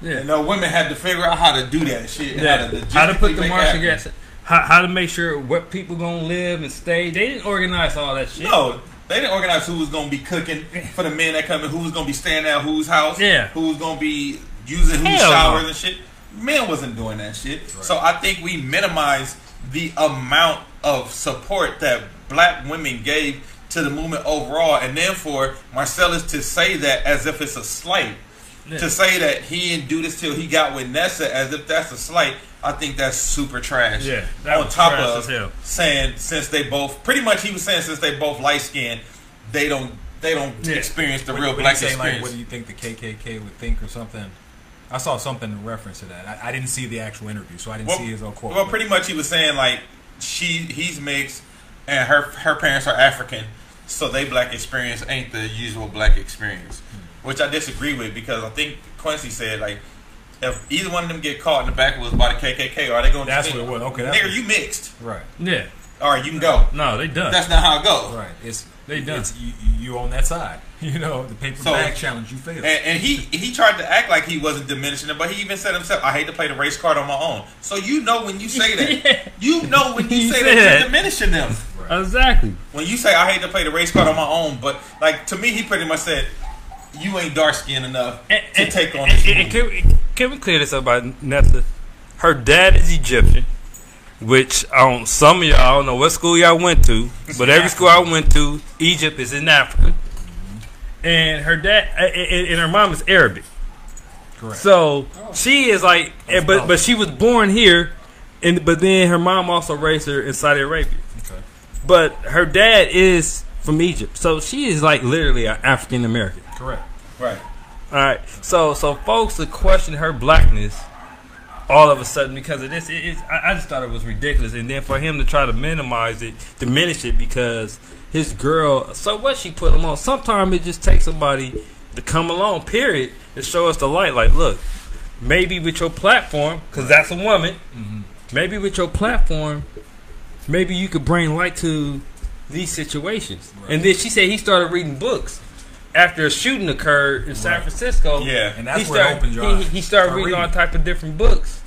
Yeah. You know, women had to figure out how to do that shit. Yeah. How to, how to put the march together. How, how to make sure what people going to live and stay. They didn't organize all that shit. No. They didn't organize who was going to be cooking for the men that come in, who was going to be staying at whose house, yeah. who was going to be using whose showers no. and shit. Men wasn't doing that shit. Right. So I think we minimize the amount of support that black women gave to the movement overall. And then for Marcellus to say that as if it's a slight, yeah. to say that he didn't do this till he got with Nessa as if that's a slight, I think that's super trash. Yeah, that On top trash of saying since they both, pretty much he was saying since they both light-skinned, they don't they don't yeah. experience the what, real what black experience. Like, what do you think the K K K would think or something? I saw something in reference to that. I, I didn't see the actual interview, so I didn't well, see his own quote. Well, pretty much he was saying, like, she, he's mixed, and her her parents are African, so they black experience ain't the usual black experience, mm-hmm. which I disagree with because I think Quincy said, like, if either one of them get caught in the backwoods by the K K K, are they going to That's think, what it was. Okay, nigga, you mixed. Right. Yeah. All right, you can go. No, they done. That's not how it goes. Right. It's they done. It's, you, you on that side. You know, the paper so, bag challenge, you failed. And, and he, he tried to act like he wasn't diminishing it, but he even said himself, I hate to play the race card on my own. So you know when you say that. yeah. You know when you say that, that you're diminishing them. Right. Exactly. When you say, I hate to play the race card on my own, but, like, to me, he pretty much said, you ain't dark-skinned enough and, to and, take on this and, and can, can we clear this up about Nessa? Her dad is Egyptian, which on some of y'all, I don't know what school y'all went to, but every school I went to, Egypt is in Africa. And her dad, and her mom is Arabic. Correct. So oh. she is like, That's but but she was born here, and but then her mom also raised her in Saudi Arabia. Okay. But her dad is from Egypt, so she is like literally an African American. Correct. Right. All right. So so folks that question her blackness, all of a sudden because of this, it, it, I just thought it was ridiculous. And then for him to try to minimize it, diminish it because. His girl, so what she put him on. Sometimes it just takes somebody to come along, period, to show us the light. Like, look, maybe with your platform, because that's a woman, mm-hmm. maybe with your platform, maybe you could bring light to these situations. Right. And then she said he started reading books after a shooting occurred in right. San Francisco. Yeah, and that's he where started, it opened your eyes. He, he started reading, reading all type of different books.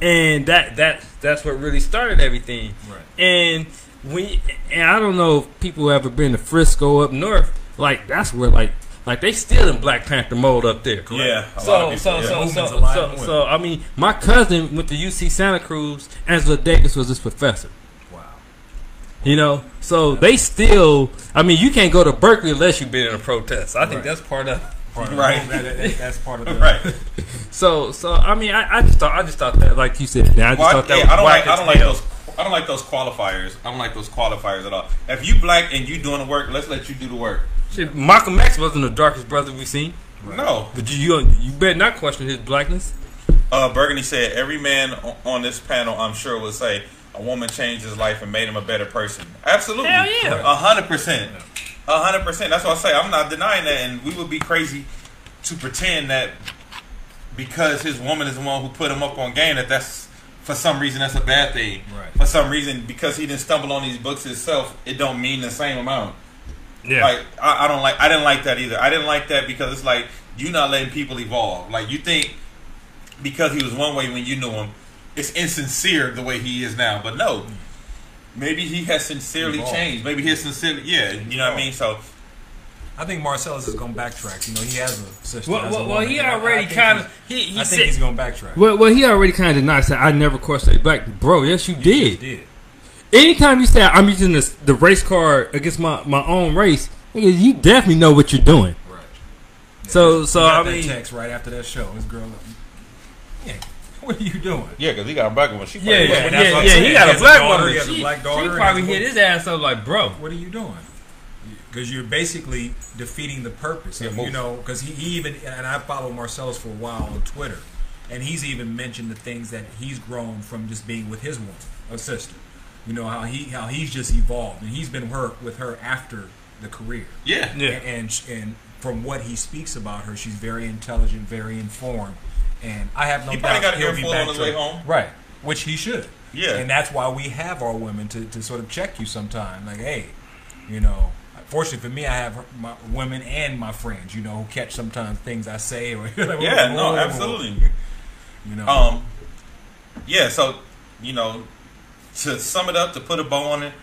And that that that's what really started everything. Right. And... When, and I don't know if people have ever been to Frisco up north. Like that's where like like they still in Black Panther mode up there. Correct? Yeah. So so yeah. so so so, so I mean, my cousin went to U C Santa Cruz. Angela Davis was his professor. Wow. You know, so they still. I mean, you can't go to Berkeley unless you've been in a protest. I right. think that's part of part of right. That, that, that's part of the right. So so I mean, I, I just thought I just thought that like you said, I just well, thought that yeah, was I don't like I don't like those. I don't like those qualifiers. I don't like those qualifiers at all. If you black and you doing the work, let's let you do the work. Shit, Malcolm X wasn't the darkest brother we've seen. Right. No. But you, you you better not question his blackness. Uh, Burgundy said, every man on this panel, I'm sure, would say, a woman changed his life and made him a better person. Absolutely. Hell yeah. one hundred percent. one hundred percent. That's what I say. I'm not denying that. And we would be crazy to pretend that because his woman is the one who put him up on game, that that's, for some reason, that's a bad thing. Right. For some reason, because he didn't stumble on these books himself, it don't mean the same amount. Yeah. Like, I, I don't like, I didn't like that either. I didn't like that because it's like, you're not letting people evolve. Like, you think because he was one way when you knew him, it's insincere the way he is now. But no, maybe he has sincerely evolved. changed. Maybe he's sincerely, yeah, you know what I mean? So I think Marcellus is going to backtrack. You know, he has a sister. Well, well, well he already kind of. He, he I said, think he's going to backtrack. Well, well, he already kind of denied. Said, I never questioned a black. Bro, yes, you, you did. did. Anytime you say I'm using this, the race card against my, my own race, you definitely know what you're doing. Right. Yeah. So, so I mean, text right after that show, this girl. Yeah. What are you doing? Yeah, because he got a black one. She yeah, yeah, one. yeah, yeah. yeah he got he a black daughter, one. He has she, a black daughter. She probably hit his ass up like, bro, what are you doing? Because you're basically defeating the purpose. Yeah, you know, because he, he even, and I followed Marcellus for a while on Twitter, and he's even mentioned the things that he's grown from just being with his woman, a sister. You know, how he how he's just evolved, and he's been her, with her after the career. Yeah. yeah. And, and and from what he speaks about her, she's very intelligent, very informed, and I have no he doubt got he'll be back on his way home. Right, which he should. Yeah. And that's why we have our women to, to sort of check you sometime. Like, hey, you know. Fortunately for me, I have my women and my friends, you know, who catch sometimes things I say. Or like, yeah, no, absolutely. You know, um, yeah. So, you know, to sum it up, to put a bow on it,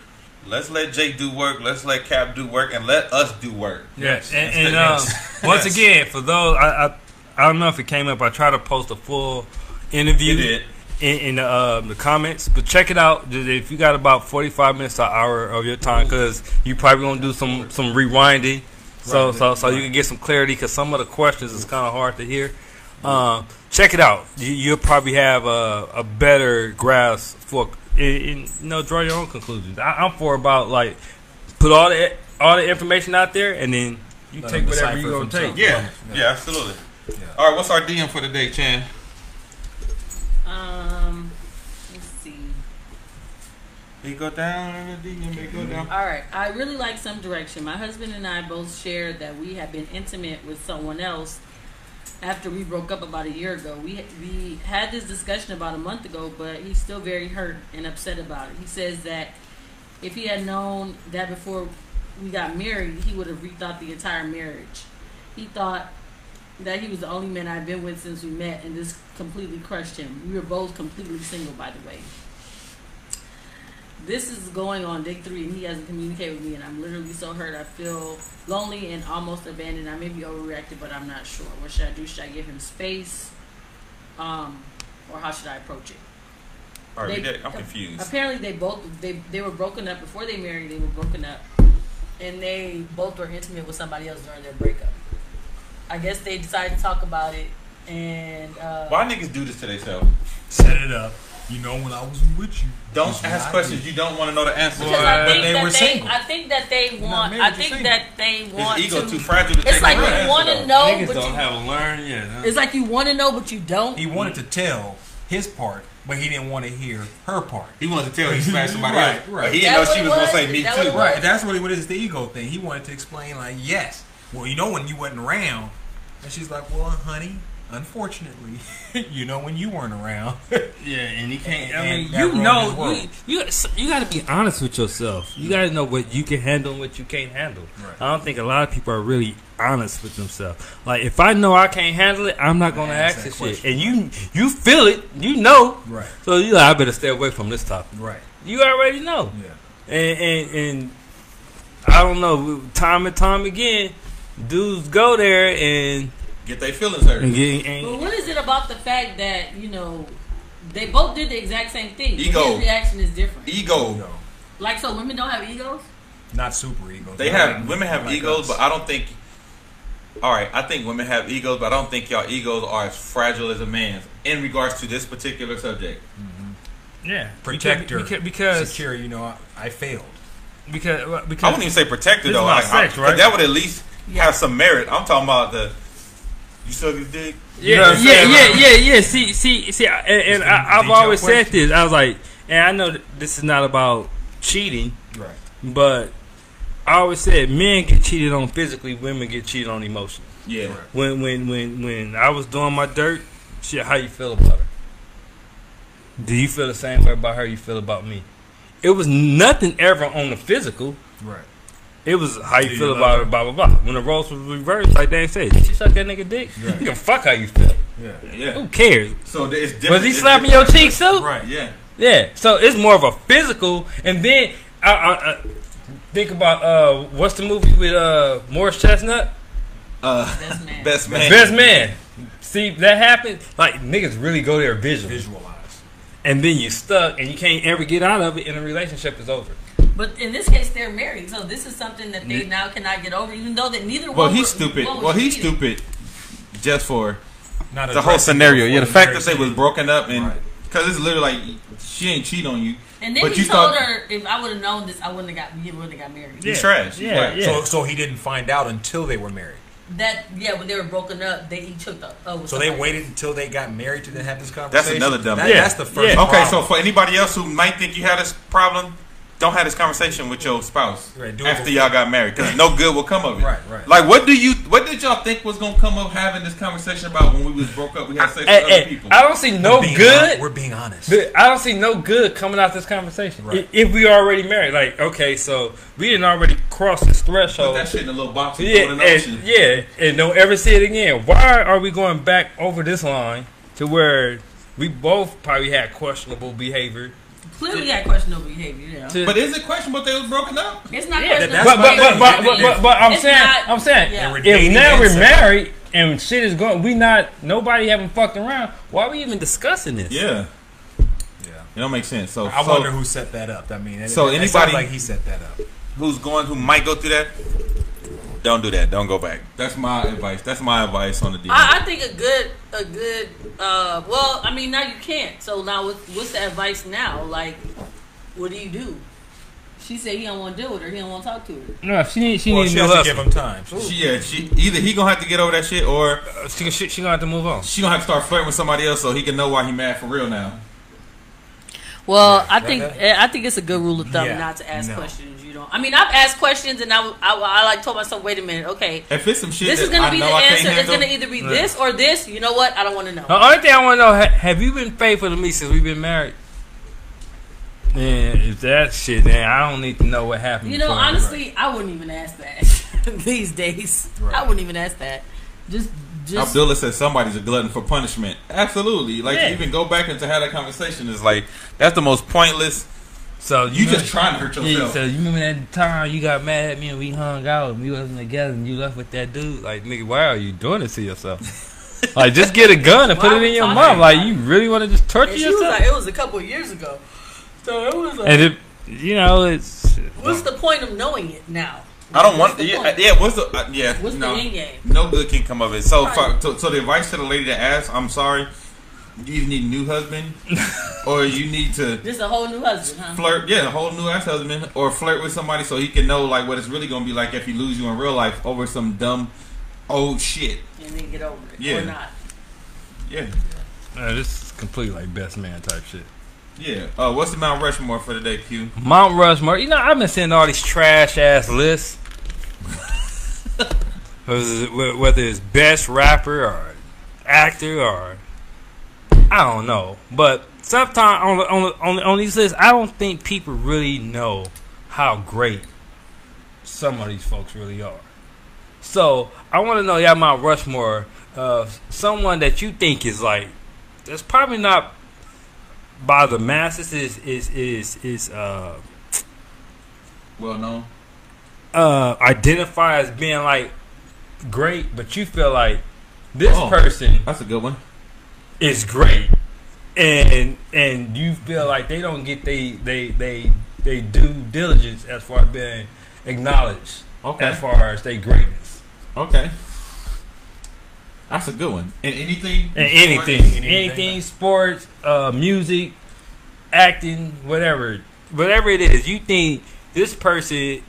let's let Jay do work. Let's let Cap do work, and let us do work. Yes, and, and uh, yes. once again, for those, I, I I don't know if it came up. I tried to post a full interview it did. in, in the, uh, the comments, but check it out. If you got about forty-five minutes to an hour of your time, because you probably gonna do some some rewinding, so so so you can get some clarity, because some of the questions is kind of hard to hear. Um, check it out. You, you'll probably have a, a better grasp for, you know, draw your own conclusions. I, I'm for about like put all the all the information out there, and then you take whatever you gonna take. Yeah, yeah, absolutely. Yeah. All right, what's our D M for the day, Chan? Um, let's see. They go down, they go down. All right. I really like some direction. My husband and I both shared that we have been intimate with someone else after we broke up about a year ago. We we had this discussion about a month ago, but he's still very hurt and upset about it. He says that if he had known that before we got married, he would have rethought the entire marriage. He thought that he was the only man I've been with since we met, and this completely crushed him. We were both completely single, by the way. This is going on day three, and he hasn't communicated with me, and I'm literally so hurt. I feel lonely and almost abandoned. I may be overreacted, but I'm not sure. What should I do? Should I give him space? Um, or how should I approach it? All right, they, I'm confused. Apparently, they both they they were broken up before they married. They were broken up, and they both were intimate with somebody else during their breakup. I guess they decided to talk about it, and uh, why niggas do this to themselves? Set it up. You know, when I was with you, don't ask questions you don't want to know the answer. Because I think but they that were they, single. I think that they want. I think single. that they want. His ego to, too fragile to. It's take like you want to know, niggas but don't you have learned yet. Huh? It's like you want to know, but you don't. He wanted to tell his part, but he didn't want to hear her part. He wanted to tell he smashed somebody right, else. Right. But he that's didn't know she was, was going to say me that too. Right. That's what it was. It's the ego thing. He wanted to explain, like, yes, well, you know, when you wasn't around. And she's like, well, honey, unfortunately, you know, when you weren't around. Yeah, and he can't. I mean, you know, you, you, you got to be honest with yourself. You got to know what you can handle and what you can't handle. Right. I don't think a lot of people are really honest with themselves. Like, if I know I can't handle it, I'm not going to ask this shit. And you you feel it. You know. Right. So you like, I better stay away from this topic. Right. You already know. Yeah. And, and, and I don't know, time and time again, dudes go there and get their feelings hurt. Well, what is it about the fact that, you know, they both did the exact same thing? Ego. His reaction is different. Ego. Like, so women don't have egos? Not super egos. They, they have, have women have like egos, us. But I don't think. All right, I think women have egos, but I don't think y'all egos are as fragile as a man's in regards to this particular subject. Mm-hmm. Yeah, protector, because, because secure. You know, I, I failed because because I wouldn't even say protector though. Like, sex, I, right? That would at least. Yeah. Have some merit. I'm talking about the you suck his dick. Yeah, you know yeah, yeah, yeah, yeah. See, see, see. And, and I, I've always said this. I was like, and I know that this is not about cheating, right? But I always said men get cheated on physically, women get cheated on emotionally. Yeah. Right. When when when when I was doing my dirt, shit, how you feel about her? Do you feel the same way about her you feel about me? It was nothing ever on the physical. Right. It was how you, you feel about her, blah, blah, blah. When the roles was reversed, like Dan said, she suck that nigga dick. Right. You can fuck how you feel. Yeah, yeah. Who cares? So it's different. Was he slapping your cheeks too? Right, yeah. Yeah, so it's more of a physical. And then I, I, I think about, uh, what's the movie with uh, Morris Chestnut? Uh, Best Man. Best Man. Best Man. See, that happened. Like, niggas really go there visually. Visualize. And then you're stuck, and you can't ever get out of it, and the relationship is over. But in this case, they're married, so this is something that they now cannot get over, even though that neither well, one. Well, he's stupid. Well, well he's stupid, just for not the whole scenario. Yeah, the fact that they was broken up, and because right. It's literally like she ain't cheat on you. And then but he you told thought, her, if I would have known this, I wouldn't have got. He wouldn't have got married. Yeah. He's trash. Yeah, right. yeah. So, so he didn't find out until they were married. That yeah, when they were broken up, they each hooked up. Oh, so they waited until they got married to then have this conversation. That's another dumb. That, yeah. That's the first. Yeah. Okay, so for anybody else who might think you had this problem, don't have this conversation with your spouse right, do after y'all got married, because no good will come of it. Right, right. Like, what do you? What did y'all think was gonna come of having this conversation about when we was broke up? We had sex I, with I, other I, people. I don't see no we're good. On, we're being honest. I don't see no good coming out this conversation. Right. If we already married, like, okay, so we didn't already cross this threshold. Put that shit in a little box. And yeah, an and, yeah, and don't ever see it again. Why are we going back over this line to where we both probably had questionable behavior? Clearly got questionable behavior, you know. But is it questionable they was broken up? It's not yeah, questionable. But, but, but, but, but, but I'm it's saying, not, I'm saying, yeah. if now we're married and shit is going, we not, nobody haven't fucked around, why are we even discussing this? Yeah. Yeah. It don't make sense. So I so, wonder who set that up. I mean, it, so it, it anybody like he set that up. Who's going, who might go through that, don't do that. Don't go back. That's my advice. That's my advice on the deal. I, I think a good, a good. Uh, well, I mean, now you can't. So now, what, what's the advice now? Like, what do you do? She said he don't want to deal with her. He don't want to talk to her. No, she need. She well, needs she has to give him time. She, yeah, she either he gonna have to get over that shit, or uh, she, she she gonna have to move on. She gonna have to start flirting with somebody else so he can know why he mad for real now. Well, yeah, I think that? I think it's a good rule of thumb yeah, not to ask no. questions. I mean, I've asked questions and I, I, I like told myself, wait a minute, okay. If it's some shit, this is gonna I be the answer. It's gonna either be this or this. You know what? I don't want to know. The only thing I want to know: have you been faithful to me since we've been married? Man, if that shit, then I don't need to know what happened. You know, honestly, right. I wouldn't even ask that these days. Right. I wouldn't even ask that. Just, just. Abdullah says somebody's a glutton for punishment. Absolutely. Like yeah. to even go back and to have that conversation is like that's the most pointless. So you, you know, just trying to hurt yourself. Yeah, so you remember that time you got mad at me and we hung out and we wasn't together and you left with that dude? Like, nigga, why are you doing this to yourself? Like, just get a gun and put it in your mouth. Like, you really want to just torture yourself? Was like, it was a couple of years ago, so it was like, and it, you know, it's. What's the point of knowing it now? I don't what's want. Yeah, yeah. What's the uh, yeah? What's no, the end game? No good can come of it. So, right. so, so the advice to the lady that asked, I'm sorry. You either need a new husband, or you need to just a whole new husband, huh? Flirt, yeah, a whole new ass husband, or flirt with somebody so he can know like what it's really gonna be like if he lose you in real life over some dumb old shit. And then get over it, yeah. or not. Yeah, uh, this is completely like Best Man type shit. Yeah. Uh, what's the Mount Rushmore for today, Q? Mount Rushmore. You know, I've been seeing all these trash ass lists. Whether it's best rapper or actor or I don't know, but sometimes on on on, on these lists, I don't think people really know how great some of these folks really are. So I want to know y'all Mount Rushmore of someone that you think is like that's probably not by the masses is is is is uh well known, uh identify as being like great, but you feel like this oh, person that's a good one. It's great, and and you feel like they don't get they they they they due diligence as far as being acknowledged. Okay. As far as their greatness. Okay, that's a good one. And anything, and anything, sports, anything, anything, sports, uh, music, acting, whatever, whatever it is, you think this person,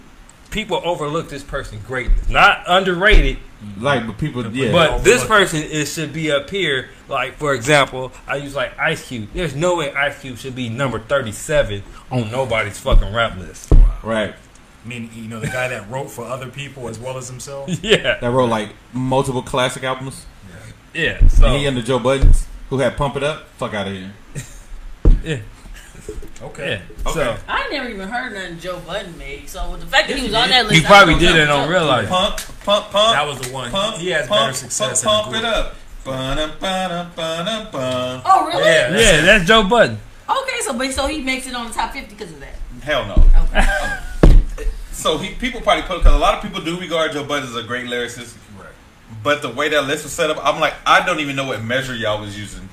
people overlook this person greatness, not underrated, Like, but people, yeah. But this person is should be up here. Like, for example, I use like Ice Cube. There's no way Ice Cube should be number thirty-seven on nobody's fucking rap list. Wow. Right. I mean, you know, the guy that wrote for other people as well as himself. Yeah. That wrote like multiple classic albums. Yeah. Yeah. So and he under Joe Budden's, who had Pump It Up. Fuck out of here. Yeah. Okay. Yeah. Okay. So I never even heard nothing Joe Budden made. So with the fact that he was on that list, he probably did it and don't realize. Pump, pump, pump. That was the one. Pump, he has pump, better success. Pump, pump it up. Ba-dum, ba-dum, ba-dum, ba-dum. Oh really? Yeah, that's, yeah, that's Joe Budden. Okay, so but so he makes it on the top fifty because of that. Hell no. Okay. So he people probably put because a lot of people do regard Joe Budden as a great lyricist. Right. But the way that list was set up, I'm like, I don't even know what measure y'all was using.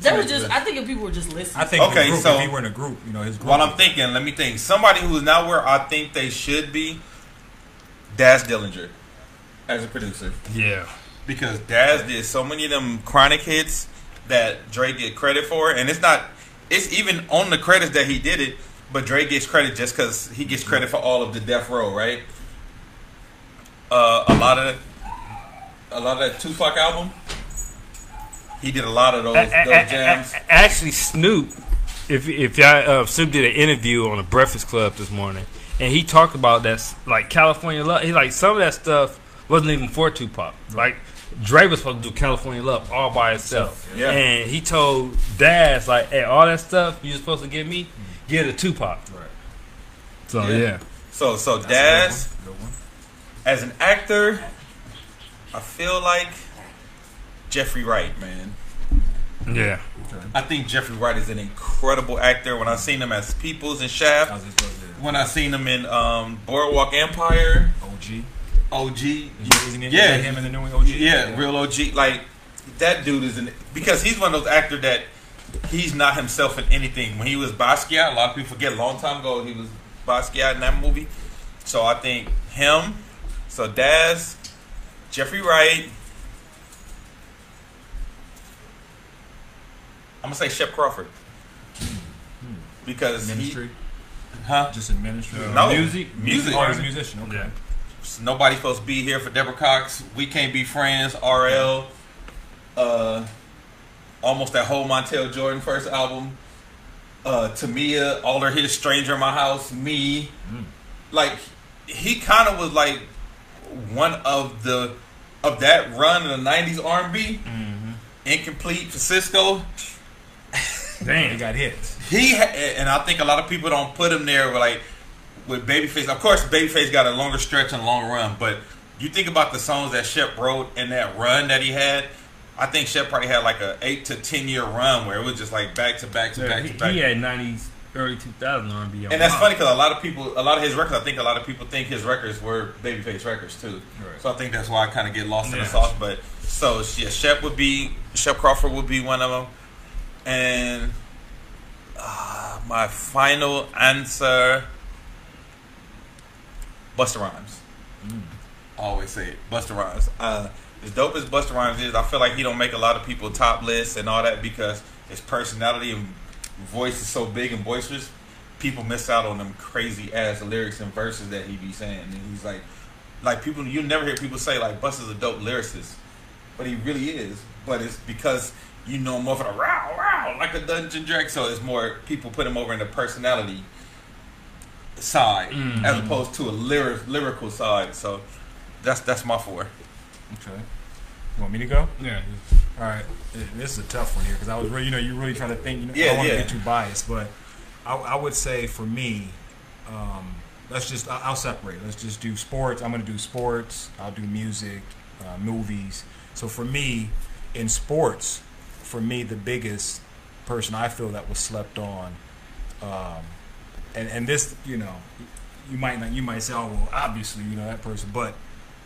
That was just. I think if people were just listening. I think okay, group, so if he were in a group, you know, his group. What I'm thinking, let me think. Somebody who is not where I think they should be. Daz Dillinger, as a producer. Yeah, because Daz did so many of them chronic hits that Dre get credit for, and it's not. It's even on the credits that he did it, but Dre gets credit just because he gets credit for all of the Death Row, right? Uh, a lot of, a lot of that Tupac album. He did a lot of those, those jams. Actually, Snoop, if if y'all, uh, Snoop did an interview on the Breakfast Club this morning, and he talked about that, like California Love. He like some of that stuff wasn't even for Tupac. Like Dre was supposed to do California Love all by himself, yeah. And he told Daz like, "Hey, all that stuff you're supposed to give me, get a Tupac." Right. So yeah. yeah. So so Daz, good one. Good one. As an actor, I feel like. Jeffrey Wright, man. Yeah. Okay. I think Jeffrey Wright is an incredible actor. When I seen him as Peoples and Shaft, I when I seen him in um, Boardwalk Empire, O G, O G, yeah, yeah. him in the new O G, yeah, yeah, real O G. Like that dude is an because he's one of those actors that he's not himself in anything. When he was Basquiat, a lot of people forget. A long time ago, he was Basquiat in that movie. So I think him. So Daz, Jeffrey Wright. I'm gonna say Shep Crawford because ministry, he, huh? Just in ministry, no music, music, oh, he's a musician. Okay, yeah. So nobody's supposed to be here for Deborah Cox. We Can't Be Friends. R L, uh, almost that whole Montel Jordan first album. Uh, Tamia, all her hits, Stranger in My House, me, mm. like he kind of was like one of the of that run in the nineties R and B. Mm-hmm. Incomplete for Cisco. Damn, he got hits. He ha and I think a lot of people don't put him there. With like with Babyface, of course, Babyface got a longer stretch and a long run. But you think about the songs that Shep wrote and that run that he had. I think Shep probably had like a eight to ten year run where it was just like back to back to yeah, back he, to back. He had nineties, early two thousand R and B. And that's funny because a lot of people, a lot of his records, I think a lot of people think his records were Babyface records too. Right. So I think that's why I kind of get lost yeah. in the sauce. But so yeah, Shep would be Shep Crawford would be one of them. And uh, my final answer, Busta Rhymes. Mm. I always say it, Busta Rhymes. Uh, as dope as Busta Rhymes is, I feel like he don't make a lot of people top lists and all that because his personality and voice is so big and boisterous. People miss out on them crazy ass lyrics and verses that he be saying. And he's like, like people, you never hear people say like Busta's a dope lyricist, but he really is. But it's because you know him over the row, row, like a dungeon drag. So it's more people put him over in the personality side mm-hmm. as opposed to a lyric, lyrical side. So that's that's my four. Okay. You want me to go? Yeah. All right. This is a tough one here because I was really, you know, you really trying to think. You know, yeah, I don't want to yeah. get too biased, but I, I would say for me, um, let's just, I'll, I'll separate. Let's just do sports. I'm going to do sports. I'll do music, uh, movies. So for me, in sports, for me, the biggest person I feel that was slept on, um, and and this, you know, you might not, you might say, oh well, obviously, you know that person, but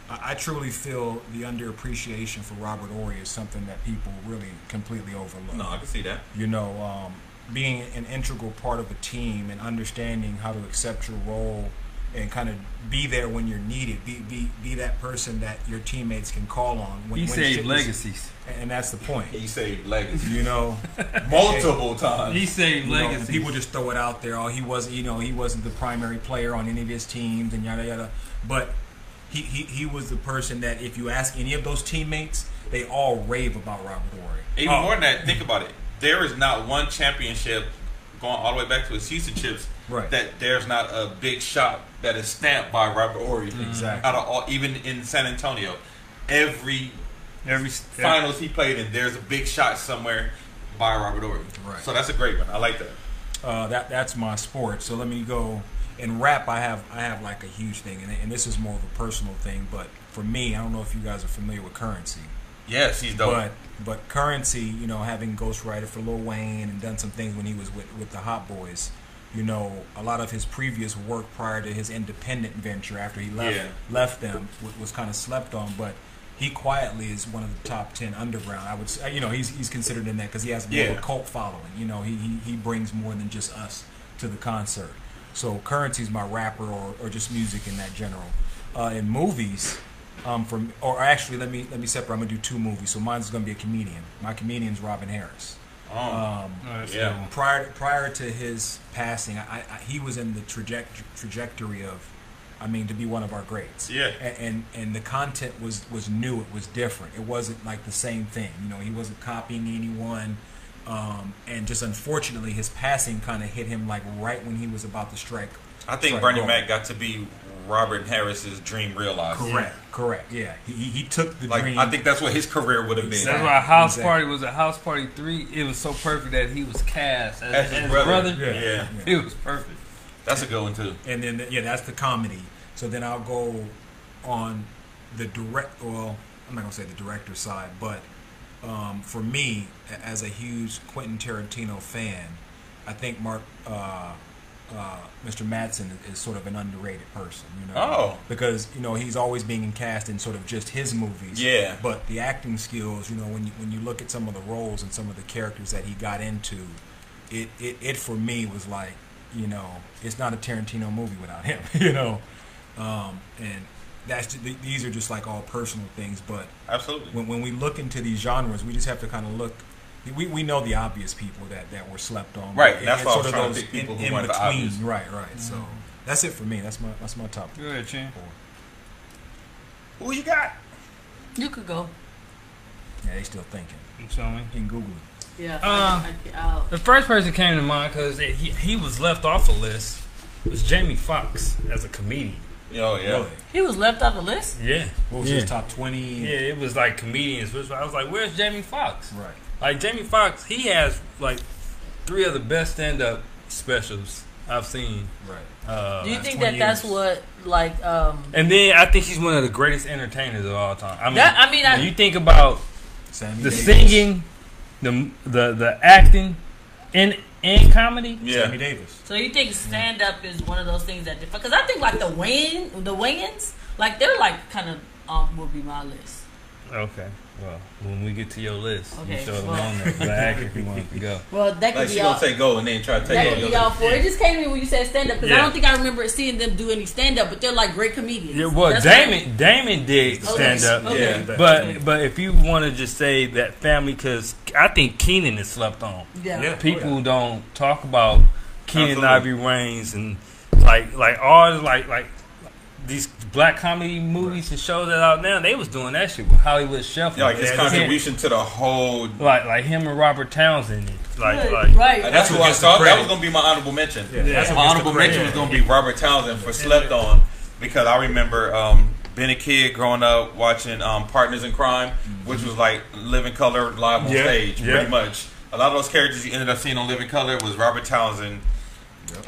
I, I truly feel the underappreciation for Robert Horry is something that people really completely overlook. No, I can see that. You know, um, being an integral part of a team and understanding how to accept your role and kind of be there when you're needed, be be be that person that your teammates can call on. When, he when saved legacies. And that's the point. He saved legacies. You know, multiple times. He saved legacies. Know, people just throw it out there. Oh, he wasn't. You know, he wasn't the primary player on any of his teams, and yada yada. But he, he he was the person that if you ask any of those teammates, they all rave about Robert Horry. Even oh. more than that, think about it. There is not one championship going all the way back to his Houston Chips right. that there's not a big shot that is stamped by Robert Horry. Exactly. Out of all, even in San Antonio, every every finals every. he played in, there's a big shot somewhere by Robert Horry. Right. So that's a great one. I like that. Uh, that that's my sport. So let me go. In rap, I have I have like a huge thing, and, and this is more of a personal thing. But for me, I don't know if you guys are familiar with Currency. Yes, he's dope. But but Currency, you know, having ghostwriter for Lil Wayne and done some things when he was with, with the Hot Boys, you know, a lot of his previous work prior to his independent venture after he left yeah. left them was kind of slept on. But he quietly is one of the top ten underground. I would say, you know, he's he's considered in that because he has more yeah. of a cult following. You know, he, he he brings more than just us to the concert. So Currency's my rapper, or, or just music in that general. Uh, in movies, um, from or actually let me let me separate. I'm gonna do two movies. So mine's gonna be a comedian. My comedian's Robin Harris. Oh, um, oh that's yeah. cool. Prior prior to his passing, I, I, he was in the traject, trajectory of, I mean, to be one of our greats. Yeah. And, and and the content was was new. It was different. It wasn't like the same thing. You know, he wasn't copying anyone. Um, and just unfortunately, his passing kind of hit him like right when he was about to strike. I think strike Bernie Mac got to be Robert Harris's dream realized. Correct, yeah. correct. Yeah, he he took the like, dream. I think that's what his career would have been. Exactly. That's why House exactly. Party was a House Party three. It was so perfect that he was cast as, as his as brother. brother. Yeah. Yeah. yeah, it was perfect. That's a good one too. And then the, yeah, that's the comedy. So then I'll go on the direct. Well, I'm not gonna say the director side, but. Um, for me, as a huge Quentin Tarantino fan, I think Mark, uh, uh, Mister Madsen is sort of an underrated person, you know, oh. because you know he's always being cast in sort of just his movies. Yeah. But the acting skills, you know, when you, when you look at some of the roles and some of the characters that he got into, it it, it for me was like, you know, it's not a Tarantino movie without him, you know, um, and. That's just, these are just like all personal things, but absolutely. When, when we look into these genres, we just have to kind of look. We, we know the obvious people that, that were slept on, right? And that's why sort I was of trying those to pick people in, who in between, right? Right. Mm-hmm. So that's it for me. That's my that's my top. Go ahead, Chan. Who you got? You could go. Yeah, they still thinking. You tell me. You can Google it. Yeah. Uh, I, I, the first person came to mind because he he was left off the list was Jamie Foxx as a comedian. Oh yeah, really? He was left off the list. Yeah, what was yeah. his top twenty? Yeah, it was like comedians. Which I was like, "Where's Jamie Foxx?" Right. Like Jamie Foxx, he has like three of the best stand-up specials I've seen. Right. Uh, Do you think that years. that's what like? Um, and then I think he's one of the greatest entertainers of all time. I mean, that, I mean, when I, you think about Sammy the Davis. singing, the the the acting, and. And comedy, yeah. Sammy Davis. So you think stand up is one of those things that differ? Because I think like the Wayne, the Wayans, like they're like kind of um, would be my list. Okay. Well, when we get to your list, okay. you show well. them on there. If you want to go. Well, that could like be she all. Gonna say go and then try to take that could be all for. It just came to me when you said stand up because yeah. I don't think I remember seeing them do any stand up, but they're like great comedians. Yeah. Well, That's Damon, Damon did stand up. Okay. Okay. Yeah. But but if you want to just say that family, because I think Kenan is slept on. Yeah. yeah. People oh, yeah. don't talk about Kenan Ivory Wayans and like like all like like. These black comedy movies right. and shows that out now, they was doing that shit with Hollywood Shuffle. Yeah, like his contribution to the whole, like like him and Robert Townsend. Like, right. like right. that's, that's who I saw. That was gonna be my honorable mention. Yeah. Yeah. That's my honorable mention was gonna be Robert Townsend for Slept On, because I remember um, being a kid growing up watching um, Partners in Crime, mm-hmm. which was like Living Color live on yeah. stage, yeah. pretty much. A lot of those characters you ended up seeing on Living Color was Robert Townsend,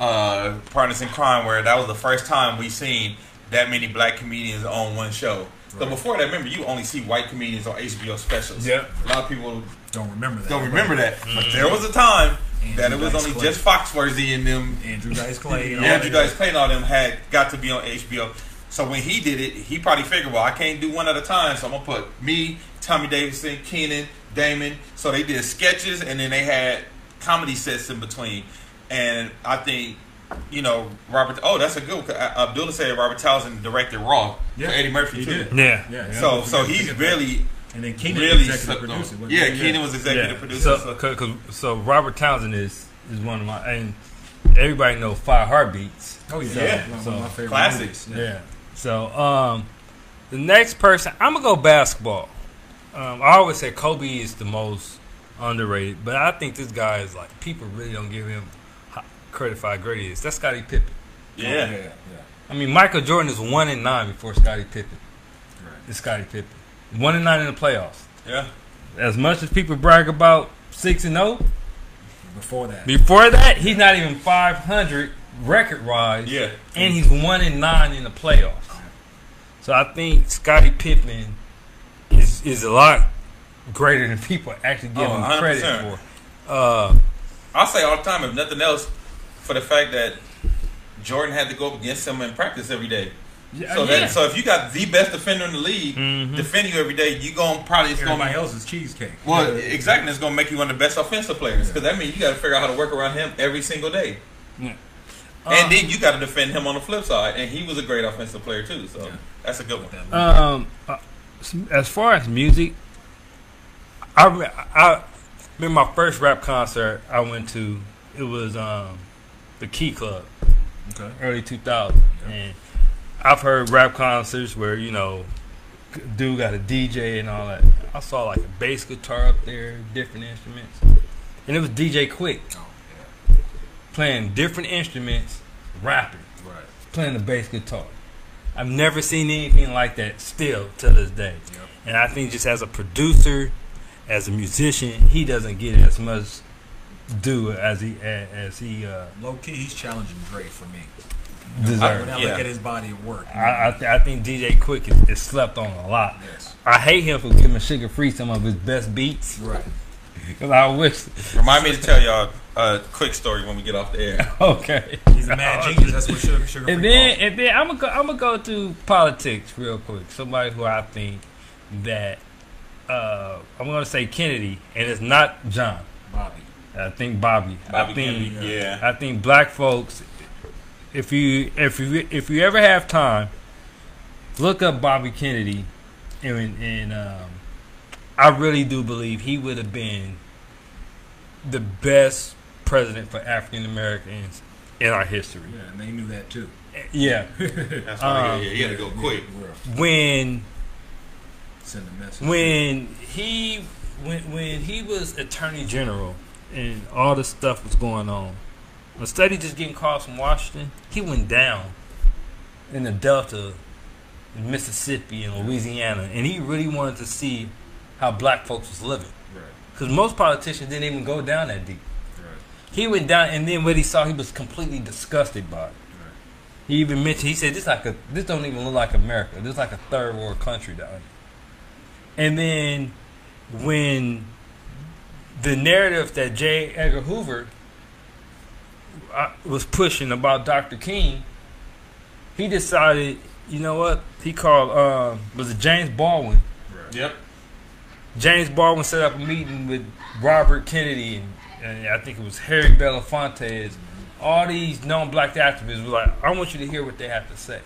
uh, Partners in Crime, where that was the first time we seen. That many black comedians on one show. Right. So before that, remember, you only see white comedians on H B O specials. Yep. A lot of people don't remember that. Don't remember right. that. Mm-hmm. But there was a time Andrew that it was Dice only Clay. just Foxworthy and them. Andrew Dice Clay. And Andrew Dice Clay and all them had got to be on H B O. So when he did it, he probably figured, well, I can't do one at a time, so I'm going to put me, Tommy Davidson, Kenan, Damon. So they did sketches, and then they had comedy sets in between. And I think... You know, Robert. Oh, that's a good one. Abdullah said Robert Townsend directed Raw yeah. for Eddie Murphy he too. Did. Yeah. yeah, yeah. So, so he's really and then Kenan really executive producer. Yeah, yeah. Kenan was executive yeah. producer. So, so. Cause, so Robert Townsend is is one of my and everybody knows Five Heartbeats. Oh yeah, so, yeah. So, one of my favorite classics. Yeah. yeah. So, um, The next person, I'm going to go basketball. Um, I always say Kobe is the most underrated, but I think this guy is like, people really don't give him credit for how great he is. That's Scottie Pippen. Yeah. Oh, yeah, yeah. I mean, Michael Jordan is one and nine before Scottie Pippen. Right. It's Scottie Pippen. One and nine in the playoffs. Yeah. As much as people brag about six and zero. Before that. Before that, he's not even five hundred record wise. Yeah. And he's one and nine in the playoffs. So I think Scottie Pippen is is a lot greater than people actually give oh, him one hundred percent credit for. Uh, I say all the time, if nothing else, for the fact that Jordan had to go up against him in practice every day. Yeah, so that yeah. so if you got the best defender in the league mm-hmm. defending you every day, you gonna probably it's everybody gonna, else's cheesecake. Well, yeah. exactly, it's gonna make you one of the best offensive players because yeah. that means you got to figure out how to work around him every single day. Yeah. Um, and then you got to defend him on the flip side, and he was a great offensive player too. So yeah. that's a good one. Um, uh, as far as music, I I remember my first rap concert I went to. It was um, the Key Club, okay. early two thousand, yeah. and I've heard rap concerts where, you know, dude got a D J and all that. I saw like a bass guitar up there, different instruments. And it was D J Quick. Oh, yeah. Playing different instruments, rapping. Right. Playing the bass guitar. I've never seen anything like that still to this day. Yep. And I think just as a producer, as a musician, he doesn't get as much due as he as he uh, low key, he's challenging Dre for me. Dessert. When I look yeah. at his body at work, I I, th- I think D J Quick is, is slept on a lot. Yes. I hate him for giving Sugar Free some of his best beats. Right. Because I wish. Remind me to tell y'all a quick story when we get off the air. Okay. He's a mad genius. That's what Sugar, Sugar Free. And then calls. and then I'm gonna go, I'm gonna go to politics real quick. Somebody who I think that uh, I'm gonna say Kennedy, and it's not John. Bobby. I think Bobby. Bobby I think Kennedy, yeah. I think black folks. If you if you if you ever have time, look up Bobby Kennedy, and and um, I really do believe he would have been the best president for African Americans in our history. Yeah, and they knew that too. Yeah, that's why um, you got to go quick. When send a message. When he when when he was Attorney General and all this stuff was going on. When Study just getting calls from Washington, he went down in the Delta, in Mississippi and Louisiana, and he really wanted to see how black folks was living. Because right. most politicians didn't even go down that deep. Right. He went down, and then what he saw, he was completely disgusted by it. Right. He even mentioned, he said, "This like a, this don't even look like America. This is like a third world country down here." And then when the narrative that J. Edgar Hoover I was pushing about Doctor King, he decided, you know what? He called, um, was it James Baldwin? Right. Yep. James Baldwin set up a meeting with Robert Kennedy and, and I think it was Harry Belafonte. All these known black activists were like, I want you to hear what they have to say. Right.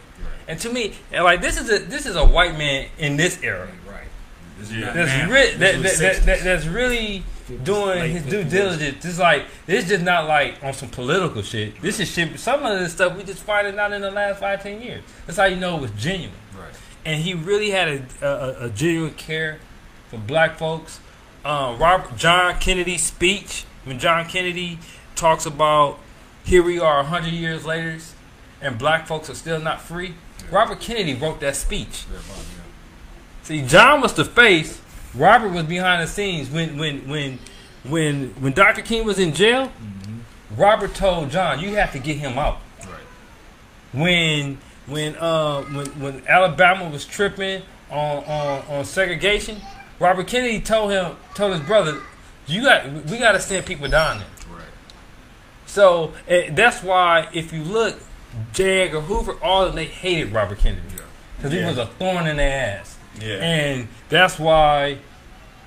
And to me, and like this is a this is a white man in this era. Right. This yeah. That's, re- that, that, that, that, that's really doing his due diligence. It's like, it's just not like on some political shit. This is shit. Some of this stuff we just finding out in the last five, ten years. That's how you know it was genuine. Right. And he really had a, a, a genuine care for black folks. Um, Robert John Kennedy's speech, when John Kennedy talks about here we are one hundred years later and black folks are still not free. Yeah. Robert Kennedy wrote that speech. Yeah, Bob, yeah. See, John was the face. Robert was behind the scenes when when when when when Doctor King was in jail. Mm-hmm. Robert told John, "You have to get him out." Right. When when uh when when Alabama was tripping on on, on segregation, Robert Kennedy told him told his brother, "You got we got to send people down there." Right. So uh, that's why if you look, J. Edgar Hoover, all of them, they hated Robert Kennedy because yeah. he yeah. was a thorn in their ass. Yeah. And that's why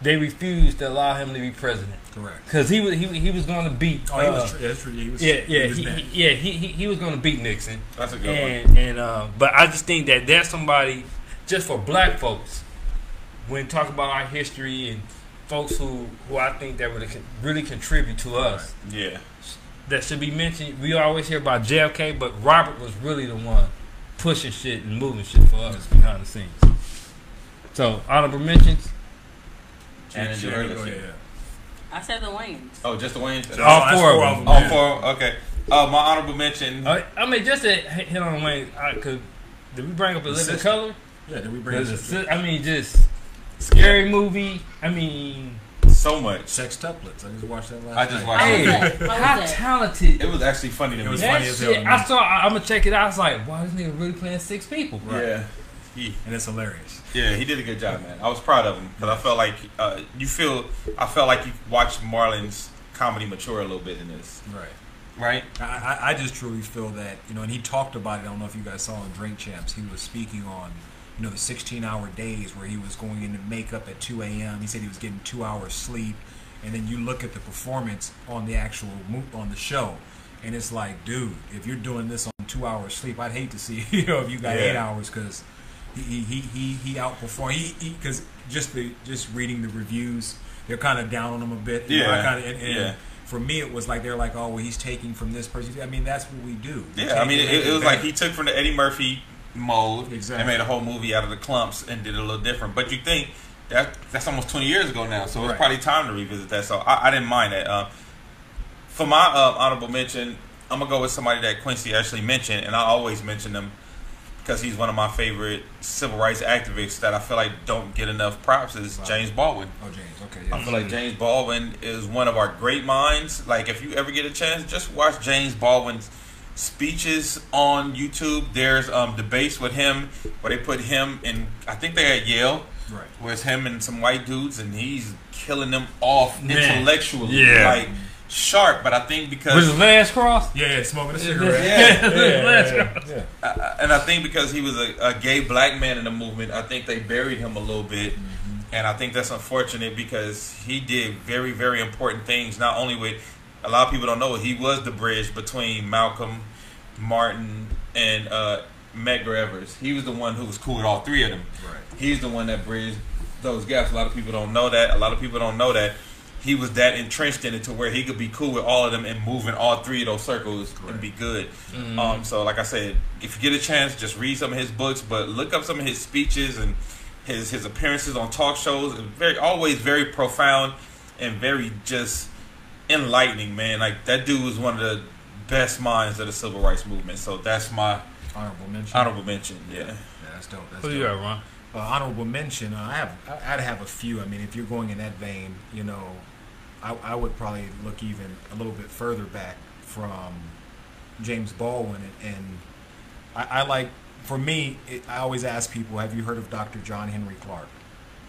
they refused to allow him to be president. Correct. Because he was he, he was going to beat. Oh, uh, he was. Tr- that's true. He was. Yeah, yeah, he, he he, yeah. He, he he was going to beat Nixon. That's a good and, one. And uh, but I just think that there's somebody just for black folks when talking about our history and folks who, who I think that would really contribute to us. Right. Yeah. That should be mentioned. We always hear about J F K, but Robert was really the one pushing shit and moving shit for us behind the scenes. So, honorable mentions. And and Jerry, go ahead. I said the Wayans. Oh, just the Wayans? No, all four of them. All four, okay. Uh, my honorable mention. Uh, I mean, just to hit on the Wayans, because did we bring up A Living Color? Yeah, did we bring up a sister? I mean, just scary yeah. movie. I mean... So much. Sextuplets. I just watched that last night. I just watched hey, it. How talented. It was actually funny to me. It was that funny as hell. To me. I saw, I, I'm going to check it out. I was like, wow, this nigga really playing six people. Right. Yeah. He, and it's hilarious. Yeah, he did a good job, man. I was proud of him because I felt like uh, you feel, I felt like you watched Marlon's comedy mature a little bit in this. Right. Right. I, I just truly feel that, you know, and he talked about it. I don't know if you guys saw on Drink Champs. He was speaking on, you know, the sixteen-hour days where he was going into makeup at two a.m. He said he was getting two hours sleep, and then you look at the performance on the actual on the show, and it's like, dude, if you're doing this on two hours sleep, I'd hate to see, you know, if you got yeah. eight hours because he he he he outperformed. He because just the just reading the reviews, they're kind of down on him a bit. Yeah, know, kinda, and, and yeah. For me, it was like they're like, oh, well, he's taking from this person. I mean, that's what we do. We yeah, I mean, it, it was back. Like he took from the Eddie Murphy mold exactly. and made a whole movie out of the clumps and did it a little different. But you think that that's almost twenty years ago now, so right. It's probably time to revisit that. So I, I didn't mind that. Um, for my uh, honorable mention, I'm gonna go with somebody that Quincy actually mentioned, and I always mention them because he's one of my favorite civil rights activists that I feel like don't get enough props. Is wow. James Baldwin. Oh, James. Okay. Yes. I feel like James Baldwin is one of our great minds. Like if you ever get a chance, just watch James Baldwin's speeches on YouTube. There's um, debates with him where they put him in, I think they at Yale, right? Where it's him and some white dudes, and he's killing them off Man. intellectually, yeah. like sharp. But I think because was his last cross, yeah, smoking a cigarette, yeah, yeah, last yeah, cross. yeah. Uh, and I think because he was a, a gay black man in the movement, I think they buried him a little bit, mm-hmm. and I think that's unfortunate because he did very, very important things. Not only with a lot of people don't know he was the bridge between Malcolm, Martin, and uh, Medgar Evers. He was the one who was cool with all three of them. Right. He's the one that bridged those gaps. A lot of people don't know that. A lot of people don't know that he was that entrenched in it to where he could be cool with all of them and move in all three of those circles Correct. and be good. Mm-hmm. Um, so, like I said, if you get a chance, just read some of his books, but look up some of his speeches and his his appearances on talk shows. Very always very profound and very just. enlightening, man. Like that dude was one of the best minds of the civil rights movement. So that's my honorable mention. Honorable mention, yeah. Yeah, that's dope. That's Who dope. you got, Ron? Uh, honorable mention. Uh, I have. I'd have a few. I mean, if you're going in that vein, you know, I, I would probably look even a little bit further back from James Baldwin, and, and I, I like. For me, it, I always ask people, "Have you heard of Doctor John Henry Clark?"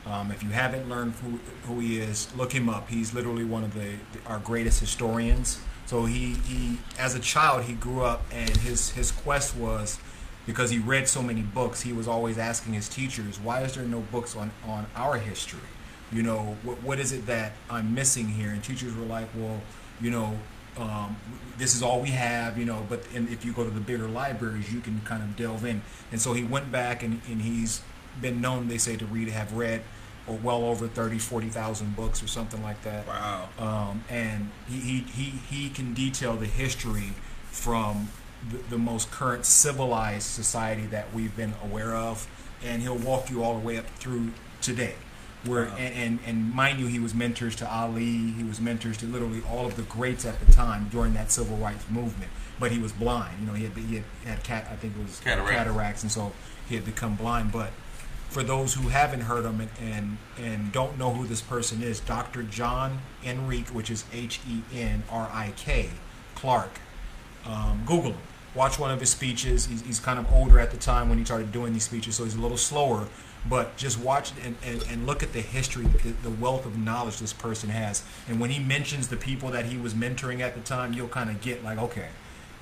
Um, if you haven't learned who, who he is, look him up. He's literally one of the our greatest historians. So he, he as a child, he grew up, and his, his quest was, because he read so many books, he was always asking his teachers, why is there no books on, on our history? You know, what what is it that I'm missing here? And teachers were like, well, you know, um, this is all we have, you know, but and if you go to the bigger libraries, you can kind of delve in. And so he went back, and, and he's been known, they say, to read, have read, or well over thirty, forty thousand books or something like that. Wow. Um, and he, he, he can detail the history from the, the most current civilized society that we've been aware of, and he'll walk you all the way up through today. Where wow. and, and, and mind you, he was mentors to Ali, he was mentors to literally all of the greats at the time during that civil rights movement, but he was blind. You know, he had, he had, had cat, I think it was cataracts. cataracts, and so he had become blind, but for those who haven't heard him and, and and don't know who this person is, Doctor John Henrique, which is H E N R I K, Clark. Um, Google him. Watch one of his speeches. He's, he's kind of older at the time when he started doing these speeches, so he's a little slower. But just watch and, and, and look at the history, the, the wealth of knowledge this person has. And when he mentions the people that he was mentoring at the time, you'll kind of get like, okay,